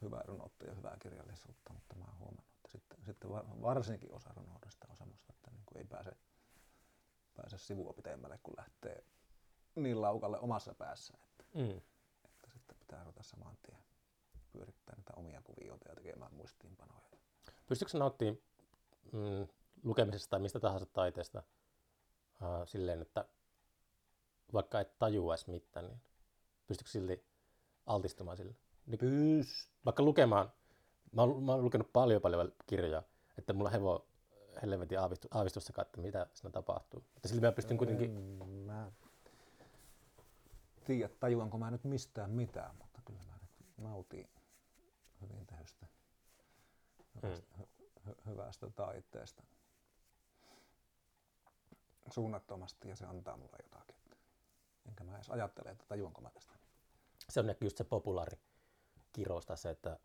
hyvä runoutta ja hyvää kirjallisuutta, mutta mä oon huomannut, että sitten varsinkin osa runoudesta on semmoista, että niin kuin ei pääse sivua pitemmälle, kun lähtee niin laukalle omassa päässä, että sitten pitää ruveta saman tien pyörittää niitä omia kuvioita ja tekemään muistiinpanoja. Pystytkö nauttimaan lukemisesta tai mistä tahansa taiteesta silleen, että vaikka et tajuaisi mitään, niin pystytkö silti altistumaan sille? Vaikka lukemaan. Mä oon lukenut paljon kirjoja, että mulla hevo helvetin aavistussakaan, että mitä siinä tapahtuu. Mutta silti mä pystyn kuitenkin... Mä tiedä, tajuanko mä nyt mistään mitään, mutta kyllä mä nyt nautin hyvin täystä hyvästä taiteesta suunnattomasti, ja se antaa mulle jotakin. Enkä mä edes ajattele, että tajuanko mä tästä. Se on just se populaari kirosta se, että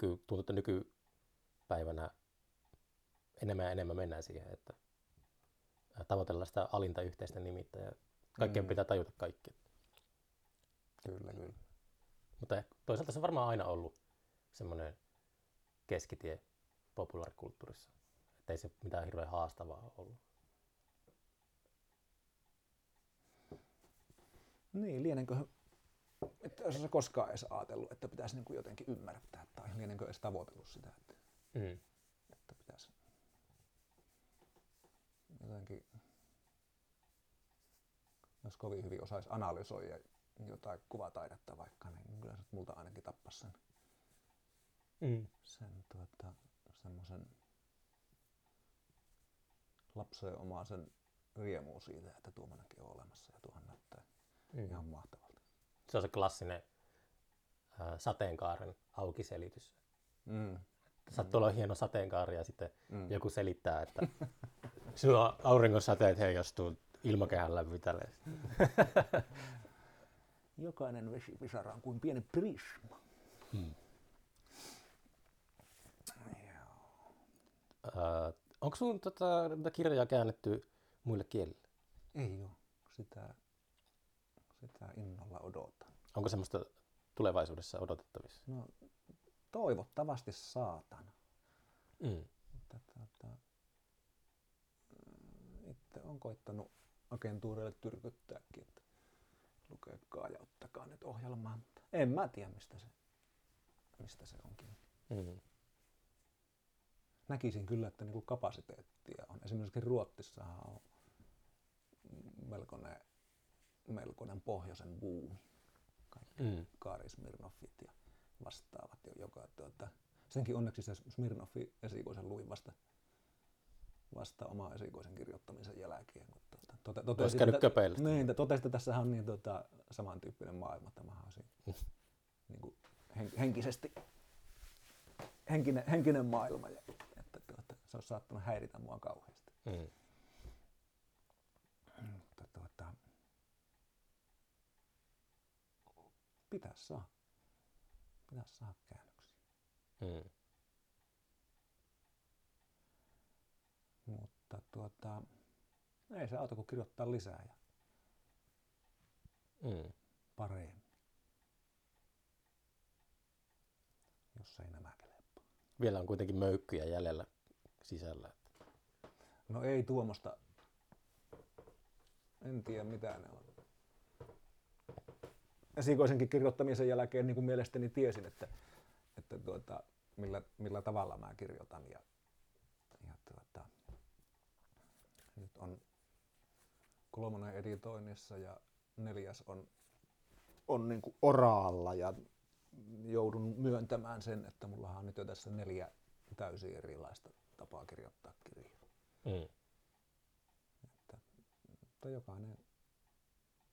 tuntuu, että nykypäivänä enemmän ja enemmän mennään siihen, että tavoitellaan sitä alinta yhteistä nimittä ja kaikkien pitää tajuta kaikki. Kyllä. Mutta toisaalta se on varmaan aina ollut semmoinen keskitie populaarikulttuurissa, että ei se mitään hirveän haastavaa ollut. Niin, lienenköhän, että jos sä koskaan edes ajatellut, että pitäisi niin kuin jotenkin ymmärtää, tai lienenkö edes tavoitellut sitä, että pitäisi jotenkin, jos kovin hyvin osaisi analysoida jotain kuvataidetta vaikka, niin kyllä se multa ainakin tappasi sen, semmoisen lapseenomaisen riemuu siitä, että tuommoinenkin on olemassa ja tuohon näyttää. Ihan mahtavalta. Se on se klassinen sateenkaaren aukiselitys. Saattaa olla hieno sateenkaari ja sitten joku selittää, että sinulla auringon sateet heijastuu ilmakehän läpytälleen. Jokainen vesipisara on kuin pieni prisma. Onko sinun kirjaa käännetty muille kielille? Ei ole. Sitä innolla odotan. Onko semmoista tulevaisuudessa odotettavissa? No, toivottavasti saatana. Mutta, itse olen koittanut agentuureille tyrkyttääkin, että lukekaa ja ottakaa nyt ohjelmaa. En mä tiedä, mistä se onkin. Näkisin kyllä, että niinku kapasiteettia on. Esimerkiksi Ruotsissahan on melkoinen pohjoisen buumi. Kaikki Kaarismirnoffit ja vastaavat, joka senkin onneksi se Smirnoffi esikoisen luin vasta omaa esikoisen kirjoittamisen jälkeen, mutta totesin, että tässä on niin samantyyppinen maailma tämä asia. Niin kuin henkinen maailma, ja että se on saattanut häiritä mua kauheasti. Mutta pitäisi saada käännöksiä. Mutta ei se auta kuin kirjoittaa lisää ja paremmin, jos ei nämä kelpaa. Vielä on kuitenkin möykkyjä jäljellä sisällä. No ei tuommoista En tiedä mitä ne on. Ja Siikoisenkin kirjoittamisen jälkeen niin kuin mielestäni tiesin, että millä tavalla mä kirjoitan. Ja nyt on 3. editoinnissa ja 4. on niin kuin oraalla ja joudun myöntämään sen, että mullahan on nyt jo tässä 4 täysin erilaista tapaa kirjoittaa kirjaa. Mm. Mutta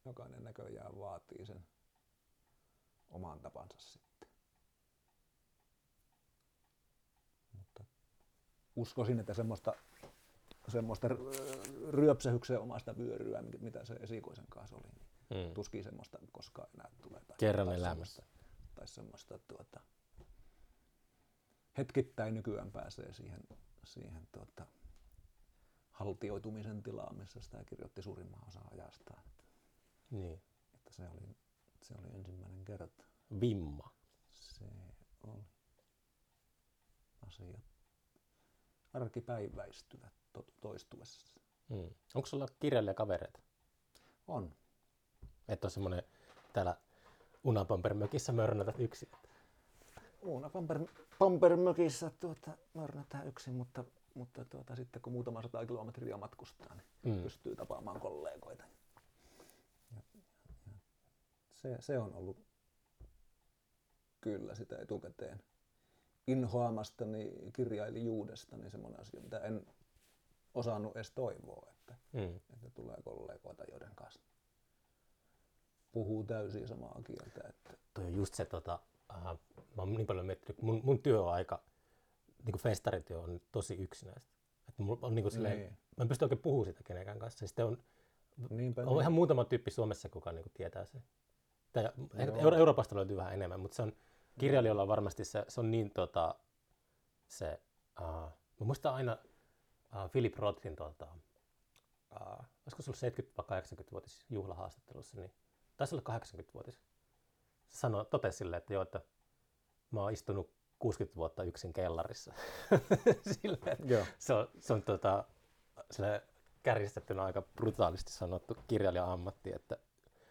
jokainen näköjään vaatii sen oman tapansa sitten. Mutta uskoisin, että semmoista ryöpsähyksen omasta vyöryä, mitä se Esikoisen kanssa oli, niin tuskin semmoista koskaan enää tulee. Kerran elämässä. Tai semmoista hetkittäin nykyään pääsee siihen haltioitumisen tilaan, missä sitä kirjoitti suurimman osan ajastaan. Niin. Että se oli ensimmäinen kerta. Vimma. Se oli. Asiat arkipäiväistyvät toistuessa. Mm. Onko sulla kirjailija kavereita? On. Että on semmoinen täällä Unapampermökissä mörnätät yksin? Unapampermökissä mörnätään yksin, mutta sitten kun muutama 100 kilometriä matkustaa, niin pystyy tapaamaan kollegoita. Ja se on ollut kyllä sitä etukäteen inhoamastani kirjailijuudestani semmoinen asia, mitä en osannut edes toivoa, että tulee kollegoita, joiden kanssa puhuu täysin samaa kieltä. Toi on just se, mä oon niin paljon miettinyt, mun työ on aika, niin festarityö on tosi yksinäistä. Et on niin silleen, mä en pysty oikein puhumaan sitä kenenkään kanssa. Sitten on ihan muutama tyyppi Suomessa, kuka niin tietää sen. Euroopasta löytyy vähän enemmän, mutta se on kirjailijoilla on varmasti se on niin mä muistan aina Philip Rothkin olisiko se ollut 70- vai 80-vuotis juhlahaastattelussa, niin taisi olla 80-vuotis. Se totesi silleen, että mä oon istunut 60 vuotta yksin kellarissa. Silleen, se on kärjistettynä aika brutaalisti sanottu kirjailijan ammatti, että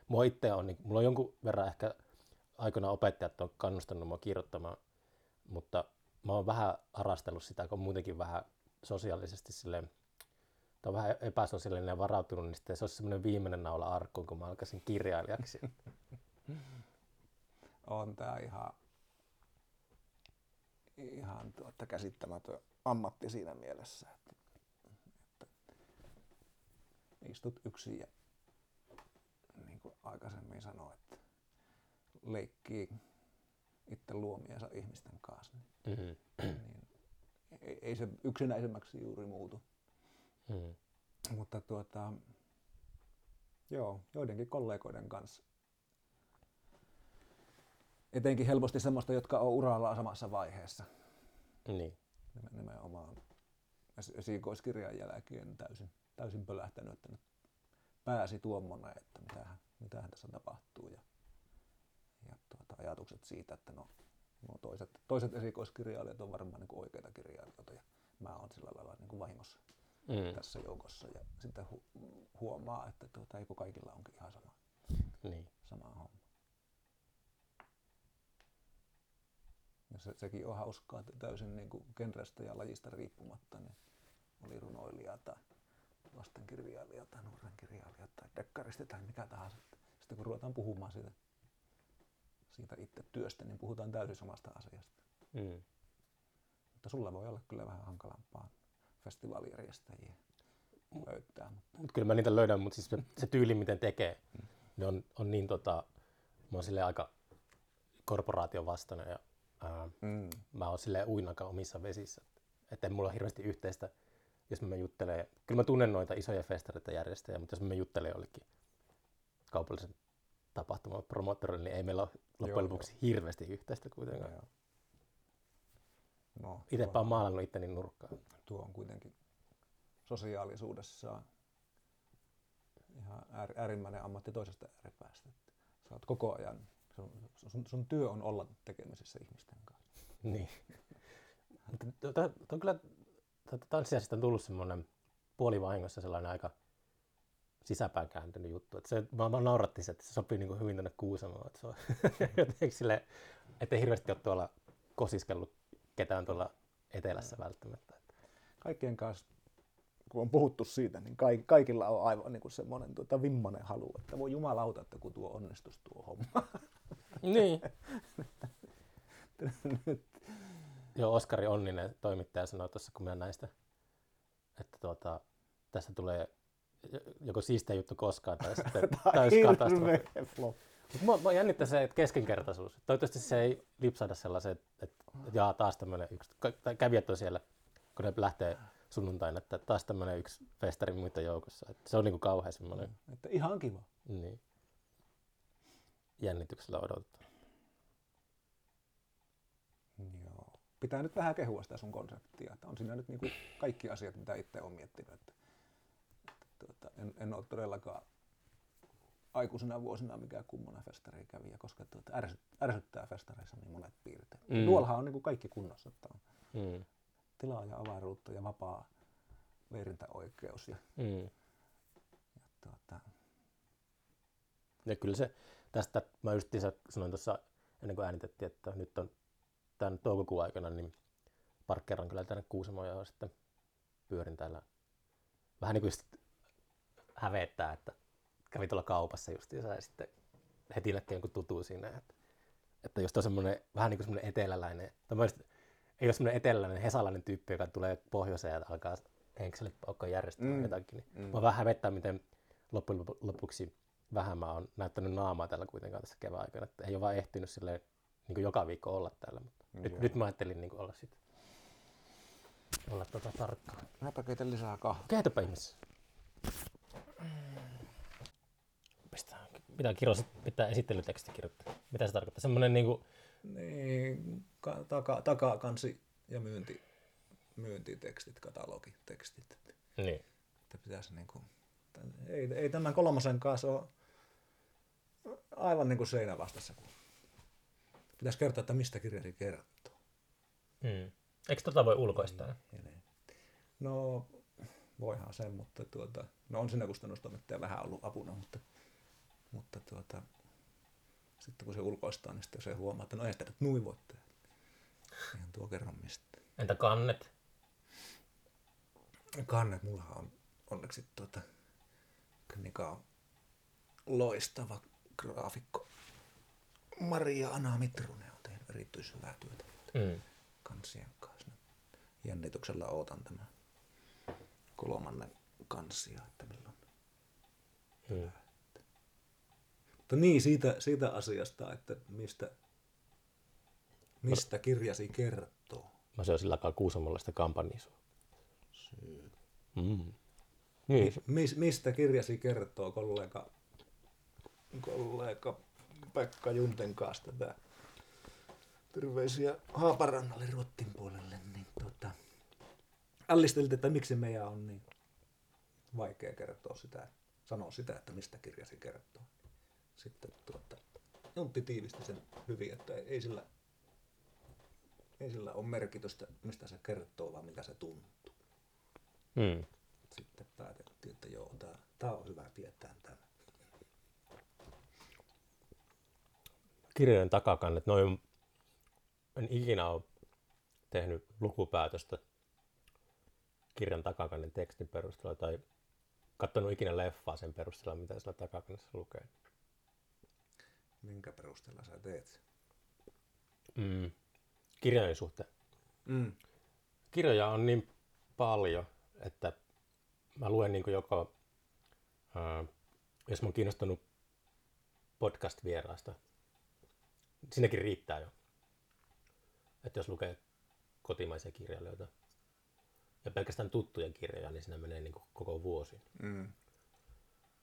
mulla on jonkun verran ehkä aikoinaan opettajat on kannustanut mua kirjoittamaan, mutta mä oon vähän harastellut sitä, kun muutenkin vähän sosiaalisesti silleen, tai vähän epäsosiaalinen ja varautunut, niin sitten se olisi semmoinen viimeinen naula arkkuun, kun mä alkaisin kirjailijaksi. On tää ihan käsittämätön ammatti siinä mielessä, että istut yksin ja niin kuin aikaisemmin sanoin, että leikkii itse luomiensa ihmisten kanssa, niin ei se yksinäisemmäksi juuri muutu. Mm. Mutta joidenkin kollegoiden kanssa. Etenkin helposti semmoista, jotka on uralla samassa vaiheessa. Niin. Nimenomaan esikoiskirjan jälkeen täysin pölähtänyt, että nyt pääsi tuommoinen, että mitähän tässä tapahtuu. Ja ajatukset siitä, että no toiset esikoiskirjailijat on varmaan niin kuin oikeita kirjailijoita ja mä oon sillä lailla niin kuin vahingossa tässä joukossa. Ja sitten huomaa, että eikö kaikilla onkin ihan sama homma. Ja sekin on hauskaa, että täysin niin kuin genrestä ja lajista riippumatta, niin oli runoilija tai lastenkirjailija tai nuorenkirjailija tai dekkaristi tai mikä tahansa. Sitten kun ruvetaan puhumaan siitä itse työstä, niin puhutaan täysin samasta asiasta. Mm. Mutta sulla voi olla kyllä vähän hankalampaa festivaalijärjestäjiä löytää. Mutta kyllä mä niitä löydän, mutta siis se tyyli, miten tekee, niin on niin mä oon silleen aika korporaation vastainen ja mä oon silleen uinakaan omissa vesissä. Että mulla on hirveästi yhteistä, jos mä juttelen. Kyllä mä tunnen noita isoja festareita järjestäjiä, mutta jos mä juttelen jollekin kaupallisen tapahtuman promoottorille, niin ei meillä ole loppujen lopuksi hirveästi yhteistä kuitenkaan. No, itepä on maalannut itteni nurkkaan. Tuo on kuitenkin sosiaalisuudessaan ihan äärimmäinen ammatti toisesta ääripäästä. Sä oot koko ajan, sun työ on olla tekemisissä ihmisten kanssa. Niin. Tanssiasta on tullut semmoinen puolivahingossa sellainen aika sisäpäin kääntynyt juttu. Että se vaan naurattiin, että se sopii niin kuin hyvin tänne Kuusamoon. Että se on jotenkin silleen, ettei hirveästi ole tuolla kosiskellut ketään tuolla etelässä välttämättä. Kaikkien kanssa, kun on puhuttu siitä, niin kaikilla on aivan niin kuin semmoinen vimmainen halu, että voi jumalauta, että kun tuo onnistus tuo homma. Niin. Joo, Oskari Onninen toimittaja sanoi tuossa, kun minä näistä, että tästä tulee joko siistiä juttu koskaan tai sitten täyskatastrofi. Mua jännittää se keskinkertaisuus. Toivottavasti se ei lipsahda sellaiseen, että jaa taas tämmöinen yksi, tai kävijät on siellä, kun ne lähtee sunnuntaina, että taas tämmöinen yksi festari muita joukossa. Että se on niinku kauhean semmoinen. Että ihan kiva. Niin. Jännityksellä odotetaan. Joo. Pitää nyt vähän kehua sitä sun konseptia. Että on siinä nyt niinku kaikki asiat, mitä itse olen miettinyt. En ole todellakaan aikuisena vuosina mikään kummonen festari kävijä, koska ärsyttää festareissa niin monet piirteet. Mm. Tuollahan on niinku kaikki kunnossa. Mm. Tilaa ja avaruutta ja vapaa verintäoikeus. Ja kyllä se, tästä mä just sanoin tuossa ennen kuin äänitettiin, että nyt on tämän toukokuun aikana, niin parkkeeran kyllä tänne Kuusamoon ja sitten pyörin täällä. Vähän niin kuin hävettää, että kävi tuolla kaupassa justiinsa ja sitten heti lähti jonkun tutuun siinä. Että jos on semmoinen vähän niin kuin semmoinen eteläläinen, ei ole semmoinen eteläinen hesalainen tyyppi, joka tulee pohjoiseen ja alkaa henkselle paukkaan järjestämään jotakin. Niin mä vähän hävettää, miten loppujen lopuksi vähän mä oon näyttänyt naamaa täällä kuitenkaan tässä kevään aikana. Että ei ole vaan ehtinyt silleen, niin kuin joka viikko olla täällä, mutta nyt mä ajattelin niin kuin olla sitten. Olla tarkkaan. Mäpä keitän lisää kahvaa. Keitäpä ihmisessä. Pitää esittelyteksti kirjoittaa. Mitä se tarkoittaa? Semmoinen niinku... Niin, takakansi ja myynti-tekstit, katalogitekstit. Niin. Että pitäisi niinku... Ei tämän kolmosen kanssa ole aivan niinku seinä vastassa. Pitäisi kertoa, että mistä kirjasi kertoo. Mm. Eikö voi ulkoistaa? Niin. No voihan sen, mutta no on siinä kustannustoimittaja vähän ollut apuna, mutta sitten kun se ulkoistaa, niin sitten se huomaa, että no ei sitä nyt nui voi tehdä. Eihän tuo kerro mistä. Entä kannet? Kannet, mullahan on onneksi Nika on loistava graafikko. Maria-Ana Mitrunen on tehnyt erityisen hyvää työtä kansien kanssa. Jännityksellä odotan tämän kolmannen kansia, että milloin Mutta niin, siitä asiasta, että mistä kirjasi kertoo. Mä se on sillä aikaan kuusamolaista kampanjisua. Niin. Mistä kirjasi kertoo kollega Pekka Junten kanssa tätä. Terveisiä Haaparannalle Ruotsin puolelle. Niin ällisteltiin, että miksi meidän on niin vaikea kertoa sitä, sanoa sitä, että mistä kirjasi kertoo. Sitten Juntti tiivisti sen hyvin, että ei sillä ole merkitystä, mistä se kertoo, vaan mitä se tuntuu. Mm. Sitten päätettiin, että joo, tämä on hyvä tietää tämä. Kirjojen takakannet, noin en ikinä ole tehnyt lukupäätöstä kirjan takakannen tekstin perusteella tai katsonut ikinä leffaa sen perusteella, mitä sillä takakannessa lukee. Minkä perusteella sä teet? Kirjojen suhteen. Kirjoja on niin paljon, että mä luen niin kuin joka, jos mä oon kiinnostunut podcast-vieraasta, sinnekin riittää jo, että jos lukee kotimaisia kirjailijoita ja pelkästään tuttuja kirjoja, niin siinä menee niin kuin koko vuosi.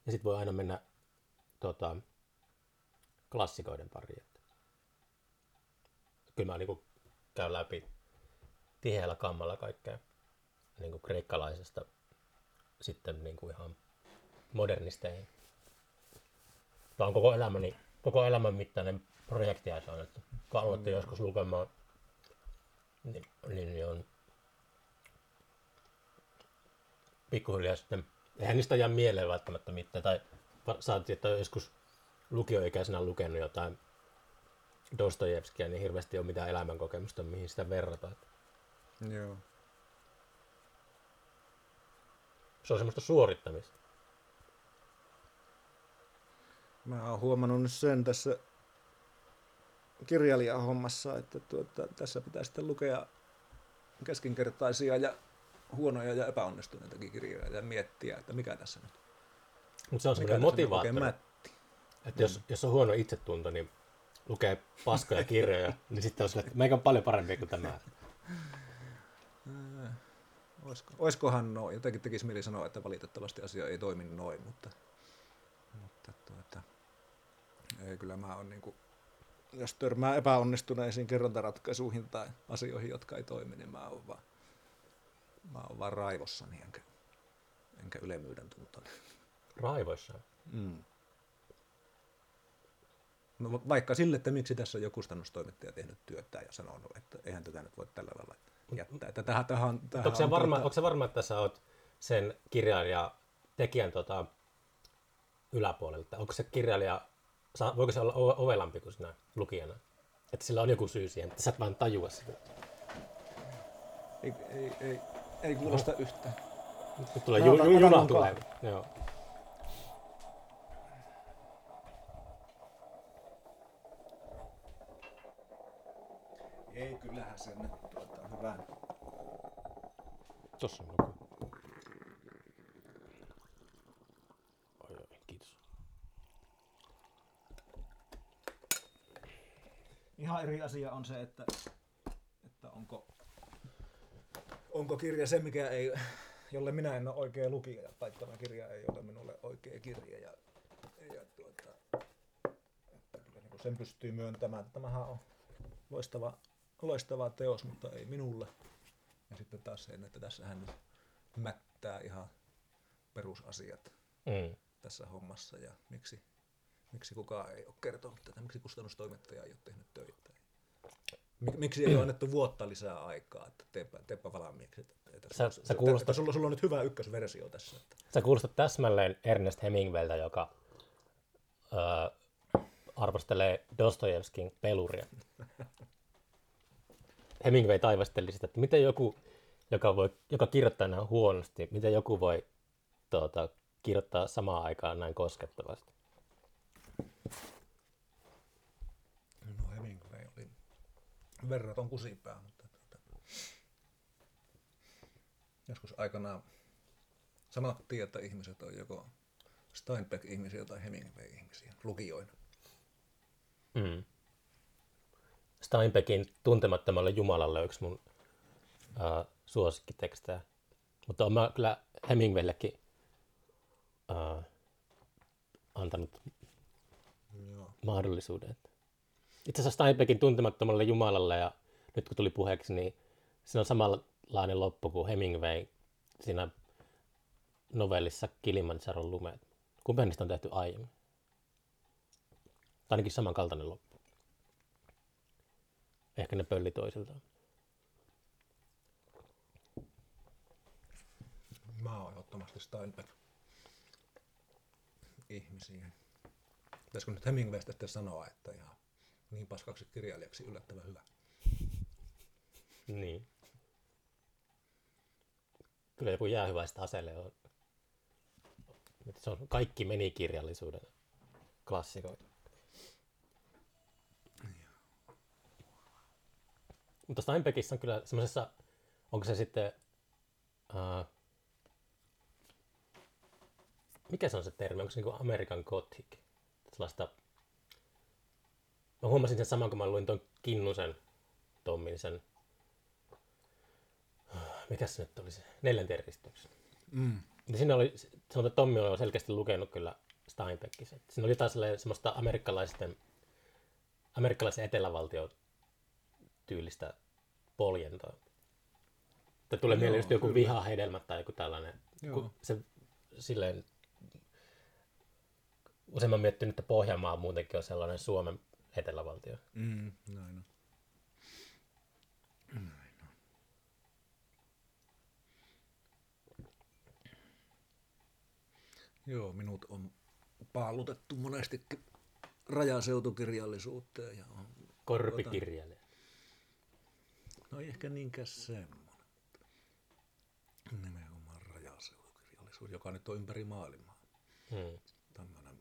Ja sitten voi aina mennä klassikoiden pariin. Kyllä mä niin kuin käyn läpi tiheällä kammalla kaikkea niin kuin kreikkalaisesta sitten niin kuin ihan modernisteihin. Tämä on koko elämän mittainen projekti, ja se on, että kun aloitte joskus lukemaan, niin on pikkuhiljaa sitten eihän niistä jää mieleen välttämättä mitään. Tai saatiin, että joskus lukioikäisenä on lukenut jotain Dostojevskia, niin hirveästi ei ole mitään elämänkokemusta, mihin sitä verrataan. Joo. Se on semmoista suorittamista. Mä oon huomannut nyt sen tässä kirjailijahommassa, että tässä pitää sitten lukea keskinkertaisia ja huonoja ja epäonnistuneitakin kirjoja ja miettiä, että mikä tässä nyt. Mutta se on semmoinen motivaattori. Että jos on huono itsetunto, niin lukee paskoja kirjoja, niin sitten on sillä, että meikä on paljon parempi kuin tämä. Oiskohan noin. Jotenkin tekisi mieli sanoa, että valitettavasti asia ei toimi noin, mutta ei, kyllä mä oon niinku, jos törmää epäonnistuneisiin kerrontaratkaisuihin tai asioihin, jotka ei toimi, niin mä oon vaan raivossani, enkä ylemyyden tuntoon. Raivoissa? Mm. No, vaikka sille, että miksi tässä on jo kustannustoimittaja tehnyt työtään ja sanonut, että eihän tätä nyt voi tällä lailla jättää. Onko se varma, että sä oot sen kirjailija tekijän yläpuolelta? Onko se kirjailija, voiko se olla ovelampi kuin sinä lukijana? Että sillä on joku syy siihen, että sä et vain tajua sitä. Ei kuulosta yhtään. Nyt tulee juna tulee. Joo. Ei, kyllähän se nyt hyvä. Tossa on luku. Oi, kiitos. Ihan eri asia on se, että onko kirja se, mikä ei, jolle minä en ole oikea lukija, tai tämä kirja ei ole minulle oikea kirja. Niin sen pystyy myöntämään, että tämähän on loistava teos, mutta ei minulle. Ja sitten taas sen, että tässähän mättää ihan perusasiat tässä hommassa, ja miksi kukaan ei ole kertonut tätä, miksi kustannustoimittaja ei ole tehnyt töitä. Miksi ei ole annettu vuotta lisää aikaa, että teepä valmiiksi. Sulla on nyt hyvä ykkösversio tässä. Sä kuulostat täsmälleen Ernest Hemingwayltä, joka arvostelee Dostojevskin peluria. Hemingway taivasteli sitä, että miten joku, joka kirjoittaa näin huonosti, miten joku voi kirjoittaa samaan aikaan näin koskettavasti. No, Hemingway oli verraton kusipää, mutta joskus aikanaan sanottiin, että ihmiset on joko Steinbeck-ihmisiä tai Hemingway-ihmisiä lukijoina. Mm. Steinbeckin Tuntemattomalle Jumalalle on yksi mun suosikkitekstejä, mutta olen mä kyllä Hemingwayllekin antanut mahdollisuuden. Itse asiassa Steinbeckin Tuntemattomalle Jumalalle, ja nyt kun tuli puheeksi, niin siinä on samanlainen loppu kuin Hemingway siinä novellissa Kilimanjaron lumeet. Kumpi niistä on tehty aiemmin? Ainakin samankaltainen loppu. Ehkä ne pölli toisiltaan. Mä oon ehdottomasti Steinbeck-ihmisiä. Pitäisikö nyt Hemingwaystä sitten sanoa, että ihan niin paskaksi kirjailijaksi yllättävän hyvä? Niin. Kyllä joku jäähyväistä aselle on. Se on kaikki meni kirjallisuuden klassikoita. Mutta Steinbeckissä on kyllä semmoisessa, onko se sitten, mikä se on se termi, onko se niin American Gothic? Sellaista, mä huomasin sen saman, kun mä luin tuon Kinnusen Tommin sen, mikä se nyt oli se, 4. eristyksen. Ja siinä oli, sanotaan, että Tommi oli selkeästi lukenut kyllä Steinbeckissä. Siinä oli jotain semmoista amerikkalaisen etelävaltion tyylistä poljentoa. Tämä tulee mieleen just joku vihahedelmä tai joku tällainen. Se, silleen, usein mä oon miettinyt, että Pohjanmaa muutenkin on sellainen Suomen etelävaltio. Näin on. Joo, minut on paalutettu monestikin rajaseutukirjallisuuteen. Ja on korpikirjailija. No ei ehkä niinkään semmoinen. Nimenomaan rajaseutukirjallisuus, joka nyt on ympäri maailmaa. Hmm. Tämmöinen.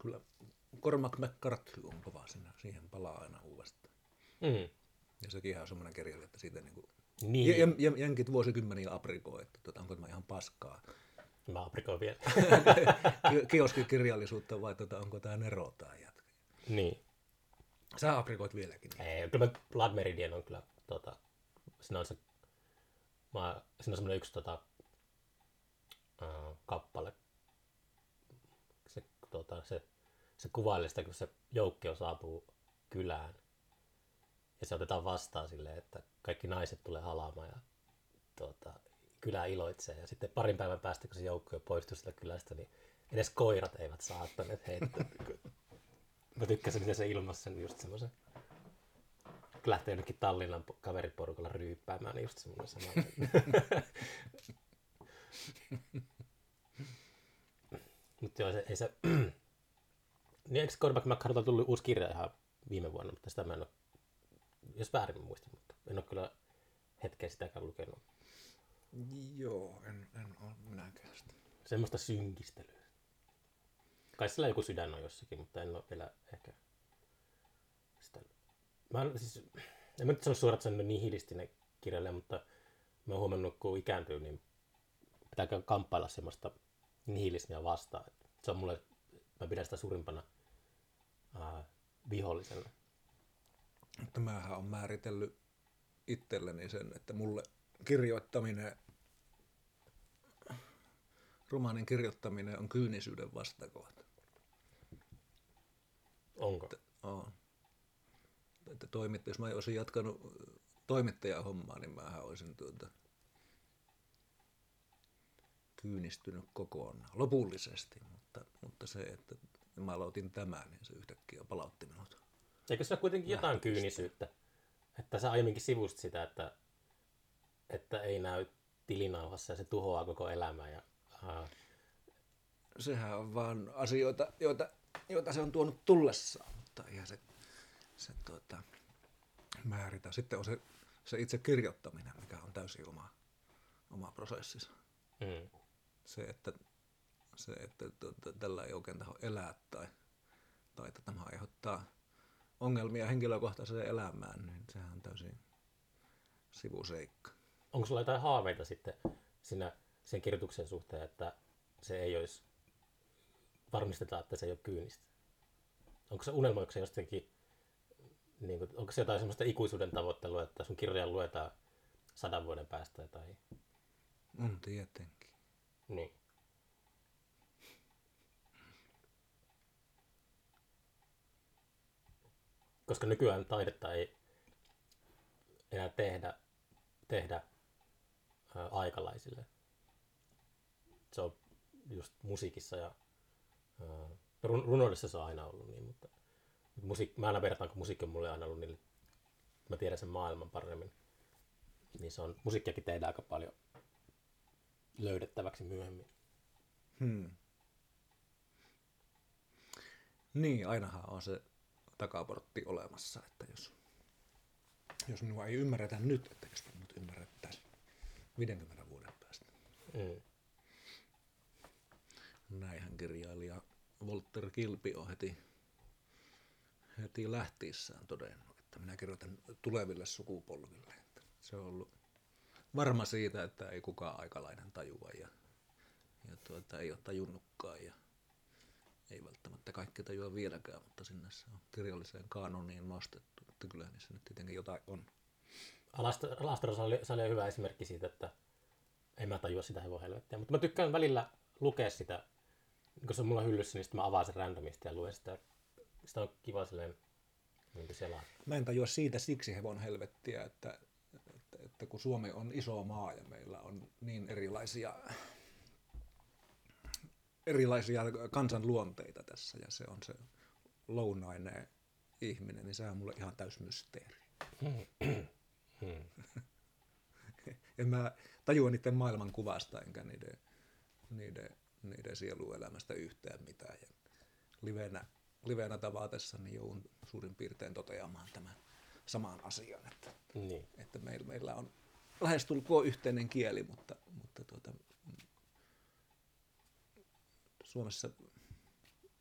Kyllä Cormac McCarthy on kova sinä, siihen palaa aina uudestaan. Hmm. Ja sekin on semmoinen kirjailija, että siitä niinku... Niin. Jenkit vuosikymmeniä aprikoi, että onko tämä ihan paskaa. Mä aprikoin vielä. Kioskikirjallisuutta vai onko tämä nero tai jätkä. Niin. Sä aprikoit vieläkin. Ei, kyllä mä Blood Meridian on kyllä, siinä on semmoinen yksi kappale. Se kuvailee sitä, kun se joukkio saapuu kylään. Ja se otetaan vastaan silleen, että kaikki naiset tulee halaamaan ja kylä iloitsee. Ja sitten parin päivän päästä, kun se joukkue poistui sieltä kylästä, niin edes koirat eivät saattaneet heittää. Mä tykkäsin, miten se ilmasi sen just semmoisen. Kun lähtee jonnekin Tallinnan kaveriporukalla ryyppäämään, niin just semmoinen sama. Mutta joo, ei se... Niin eikö Cormac McCarthylla tullut uusi kirja ihan viime vuonna, mutta sitä mä en ole... Jos väärin muistan, mutta en ole kyllä hetkeä sitäkään lukenut. Joo, en ole minäkään sitä. Semmoista synkistelyä. Kai sillä joku sydän on jossakin, mutta en ole vielä ehkä sitä. En mä nyt sano suoraan, että se on nihilistinen kirjailija, mutta mä oon huomannut, kun ikääntyy, niin pitää kamppailla semmoista nihilismia vastaan. Se on mulle, mä pidän sitä suurimpana vihollisena. Mutta mähän on määritellyt itselleni sen, että mulle romaanin kirjoittaminen on kyynisyyden vastakohta. Onko? Jos mä olisin jatkanut toimittajahommaa, niin mähän olisin kyynistynyt kokonaan, lopullisesti. Mutta se, että mä aloitin tämän, niin se yhtäkkiä palautti minut. Eikö se ole kuitenkin jotain kyynisyyttä? Että sä aiemminkin sivustit sitä, että ei näy tilinauhassa ja se tuhoaa koko elämää. Ja, sehän on vaan asioita, joita se on tuonut tullessaan, mutta eihän se määritä. Sitten on se itse kirjoittaminen, mikä on täysin oma prosessinsa. Mm. Se, että tällä ei oikein taho elää tai että tämä aiheuttaa ongelmia henkilökohtaiseen elämään, niin sehän on täysin sivuseikka. Onko sulla jotain haaveita sitten sen kirjoituksen suhteen, että se ei olisi, varmistetaan, että se ei ole kyynistä? Onko se unelmoiko se jostakin, niin kuin, onko se jotain semmoista ikuisuuden tavoittelua, että sun kirjaa luetaan 100 vuoden päästä? Tai... On tietenkin. Niin. Koska nykyään taidetta ei enää tehdä aikalaisille. Se on just musiikissa ja runoudessa se on aina ollut niin, mutta mä aina vertaan, kun musiikki on mulle aina ollut niin, mä tiedän sen maailman paremmin. Niin se on, musiikkiakin tehdään aika paljon löydettäväksi myöhemmin. Niin, ainahan on se takaportti olemassa, että jos minua ei ymmärretä nyt, että jos minut ymmärrettäisiin 50 vuoden päästä. Näinhän kirjailija Walter Kilpi on heti lähtiessään todennut, että minä kirjoitan tuleville sukupolville. Se on ollut varma siitä, että ei kukaan aikalainen tajua ja ei ole tajunnutkaan. Ja ei välttämättä kaikki tajua vieläkään, mutta sinne se on kirjalliseen kaanoniin nostettu, että kyllä niissä nyt tietenkin jotain on. Alastarossa oli hyvä esimerkki siitä, että en mä tajua sitä hevon helvettiä, mutta mä tykkään välillä lukea sitä, kun se on mulla hyllyssä, niin sitten mä avaan sen randomista ja luen sitä. Sitä on kiva silleen selaa. Mä en tajua siitä siksi hevon helvettiä, että kun Suomi on iso maa ja meillä on niin erilaisia kansanluonteita tässä, ja se on se lounainen ihminen, niin se on mulle ihan täys mysteeri. en mä tajua niiden maailman kuvasta enkä niiden sieluelämästä yhtään mitään. Ja livenä tavatessa niin joudun suurin piirtein toteamaan tämän samaan asiaan, että meillä on lähestulkoon yhteinen kieli, mutta Suomessa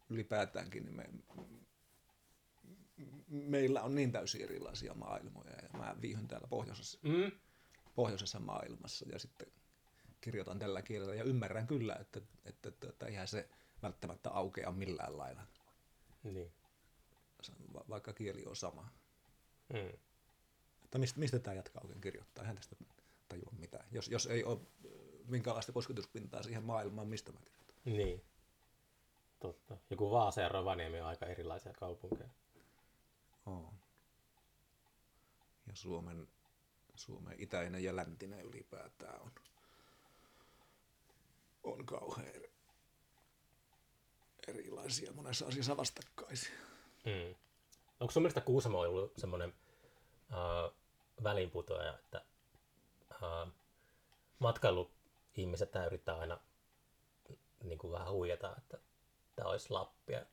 ylipäätäänkin niin meillä on niin täysin erilaisia maailmoja, ja mä viihyn täällä pohjoisessa maailmassa ja sitten kirjoitan tällä kielellä ja ymmärrän kyllä, että eihän se välttämättä aukea millään lailla, vaikka kieli on sama. Että mistä tämä jatkaa oikein kirjoittaa, eihän tästä tajua mitään, jos ei ole minkäänlaista kosketuspintaa siihen maailmaan, mistä mä kirjoitan. Niin, totta. Joku Vaasa ja Rovaniemi on aika erilaisia kaupunkeja. Oh. Ja Suomen itäinen ja läntinen ylipäätään on kauhean erilaisia, monessa asiassa vastakkaisia. Onko sun mielestä Kuusamo ollut semmoinen väliinputoaja, että matkailu-ihmiset yrittää aina niin kuin vähän huijata, että tämä olisi Lappia,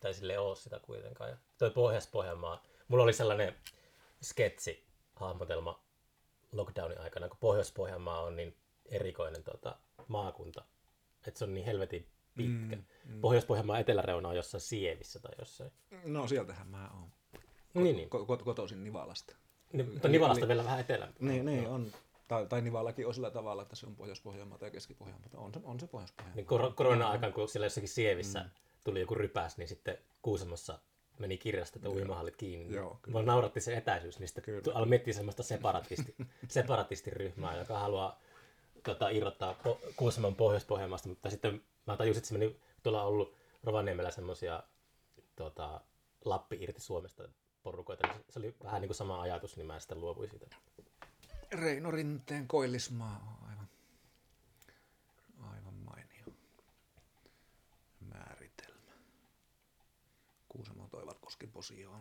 tai sille ei ole sitä kuitenkaan. Ja toi Pohjois-Pohjanmaa, mulla oli sellainen sketsi, hahmotelma lockdownin aikana, kun Pohjois-Pohjanmaa on niin erikoinen maakunta, että se on niin helvetin pitkä. Pohjois-Pohjanmaan eteläreuna on jossain Sievissä tai jossain. No sieltähän mä oon. Kotoisin Nivalasta. Mutta Nivalasta vielä vähän etelämpää. Niin on. Tai Nivalakin on sillä tavalla, että se on Pohjois-Pohjanmaa tai Keski-Pohjanmaa, mutta on se Pohjois-Pohjanmaa. Niin korona-aikaan, kun siellä jossakin Sievissä tuli joku rypäs, niin sitten Kuusamossa meni kirjasta, että uimahallit kiinni. Mulla nauratti se etäisyys, niin sitten aloin miettiä semmoista separatistiryhmää, joka haluaa irrottaa Kuusamon Pohjois-Pohjanmaasta, mutta sitten mä tajusin, että se meni, tuolla on ollut Rovaniemellä semmoisia Lappi irti Suomesta porukoita, niin se oli vähän niin kuin sama ajatus, niin mä sitten luovuin siitä. Reino Rinteen Koillismaa on aivan mainio määritelmä. Kuusamo Toivatkosken posio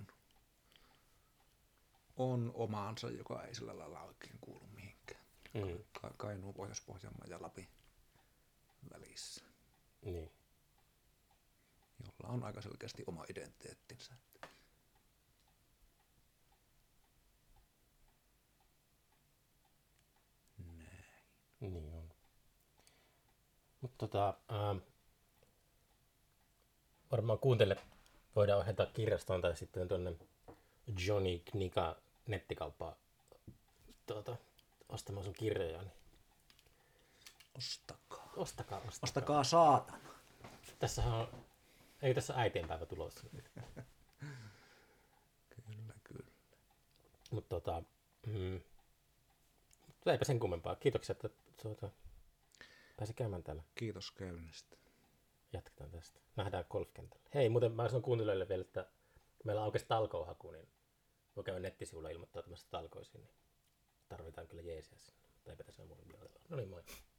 on omaansa, joka ei sillä lailla oikein kuulu mihinkään. Kainuu, Pohjois-Pohjanmaa ja Lapin välissä. Jolla on aika selkeästi oma identiteettinsä. Niin on. Mutta varmaan kuuntele voidaan ohjata kirjastoon tai sitten tuonne Johnny Knika nettikauppaan ostamaan sun kirjoja. Niin. Ostakaa. Ostakaa saatana. Ei tässä äitienpäivä tulossa. Kyllä. Mutta eipä sen kummempaa. Kiitoksia, että pääsi käymään täällä. Kiitos käynnistä. Jatketaan tästä. Nähdään golfkentällä. Hei, muuten mä sanon kuuntelijoille vielä, että meillä aukesi talkoohaku, niin voi käydä nettisivuilla ilmoittaa tämmöistä talkoisiin. Niin tarvitaan kyllä jeesiä sinne, mutta eipä tässä ole muuta. No niin, moi.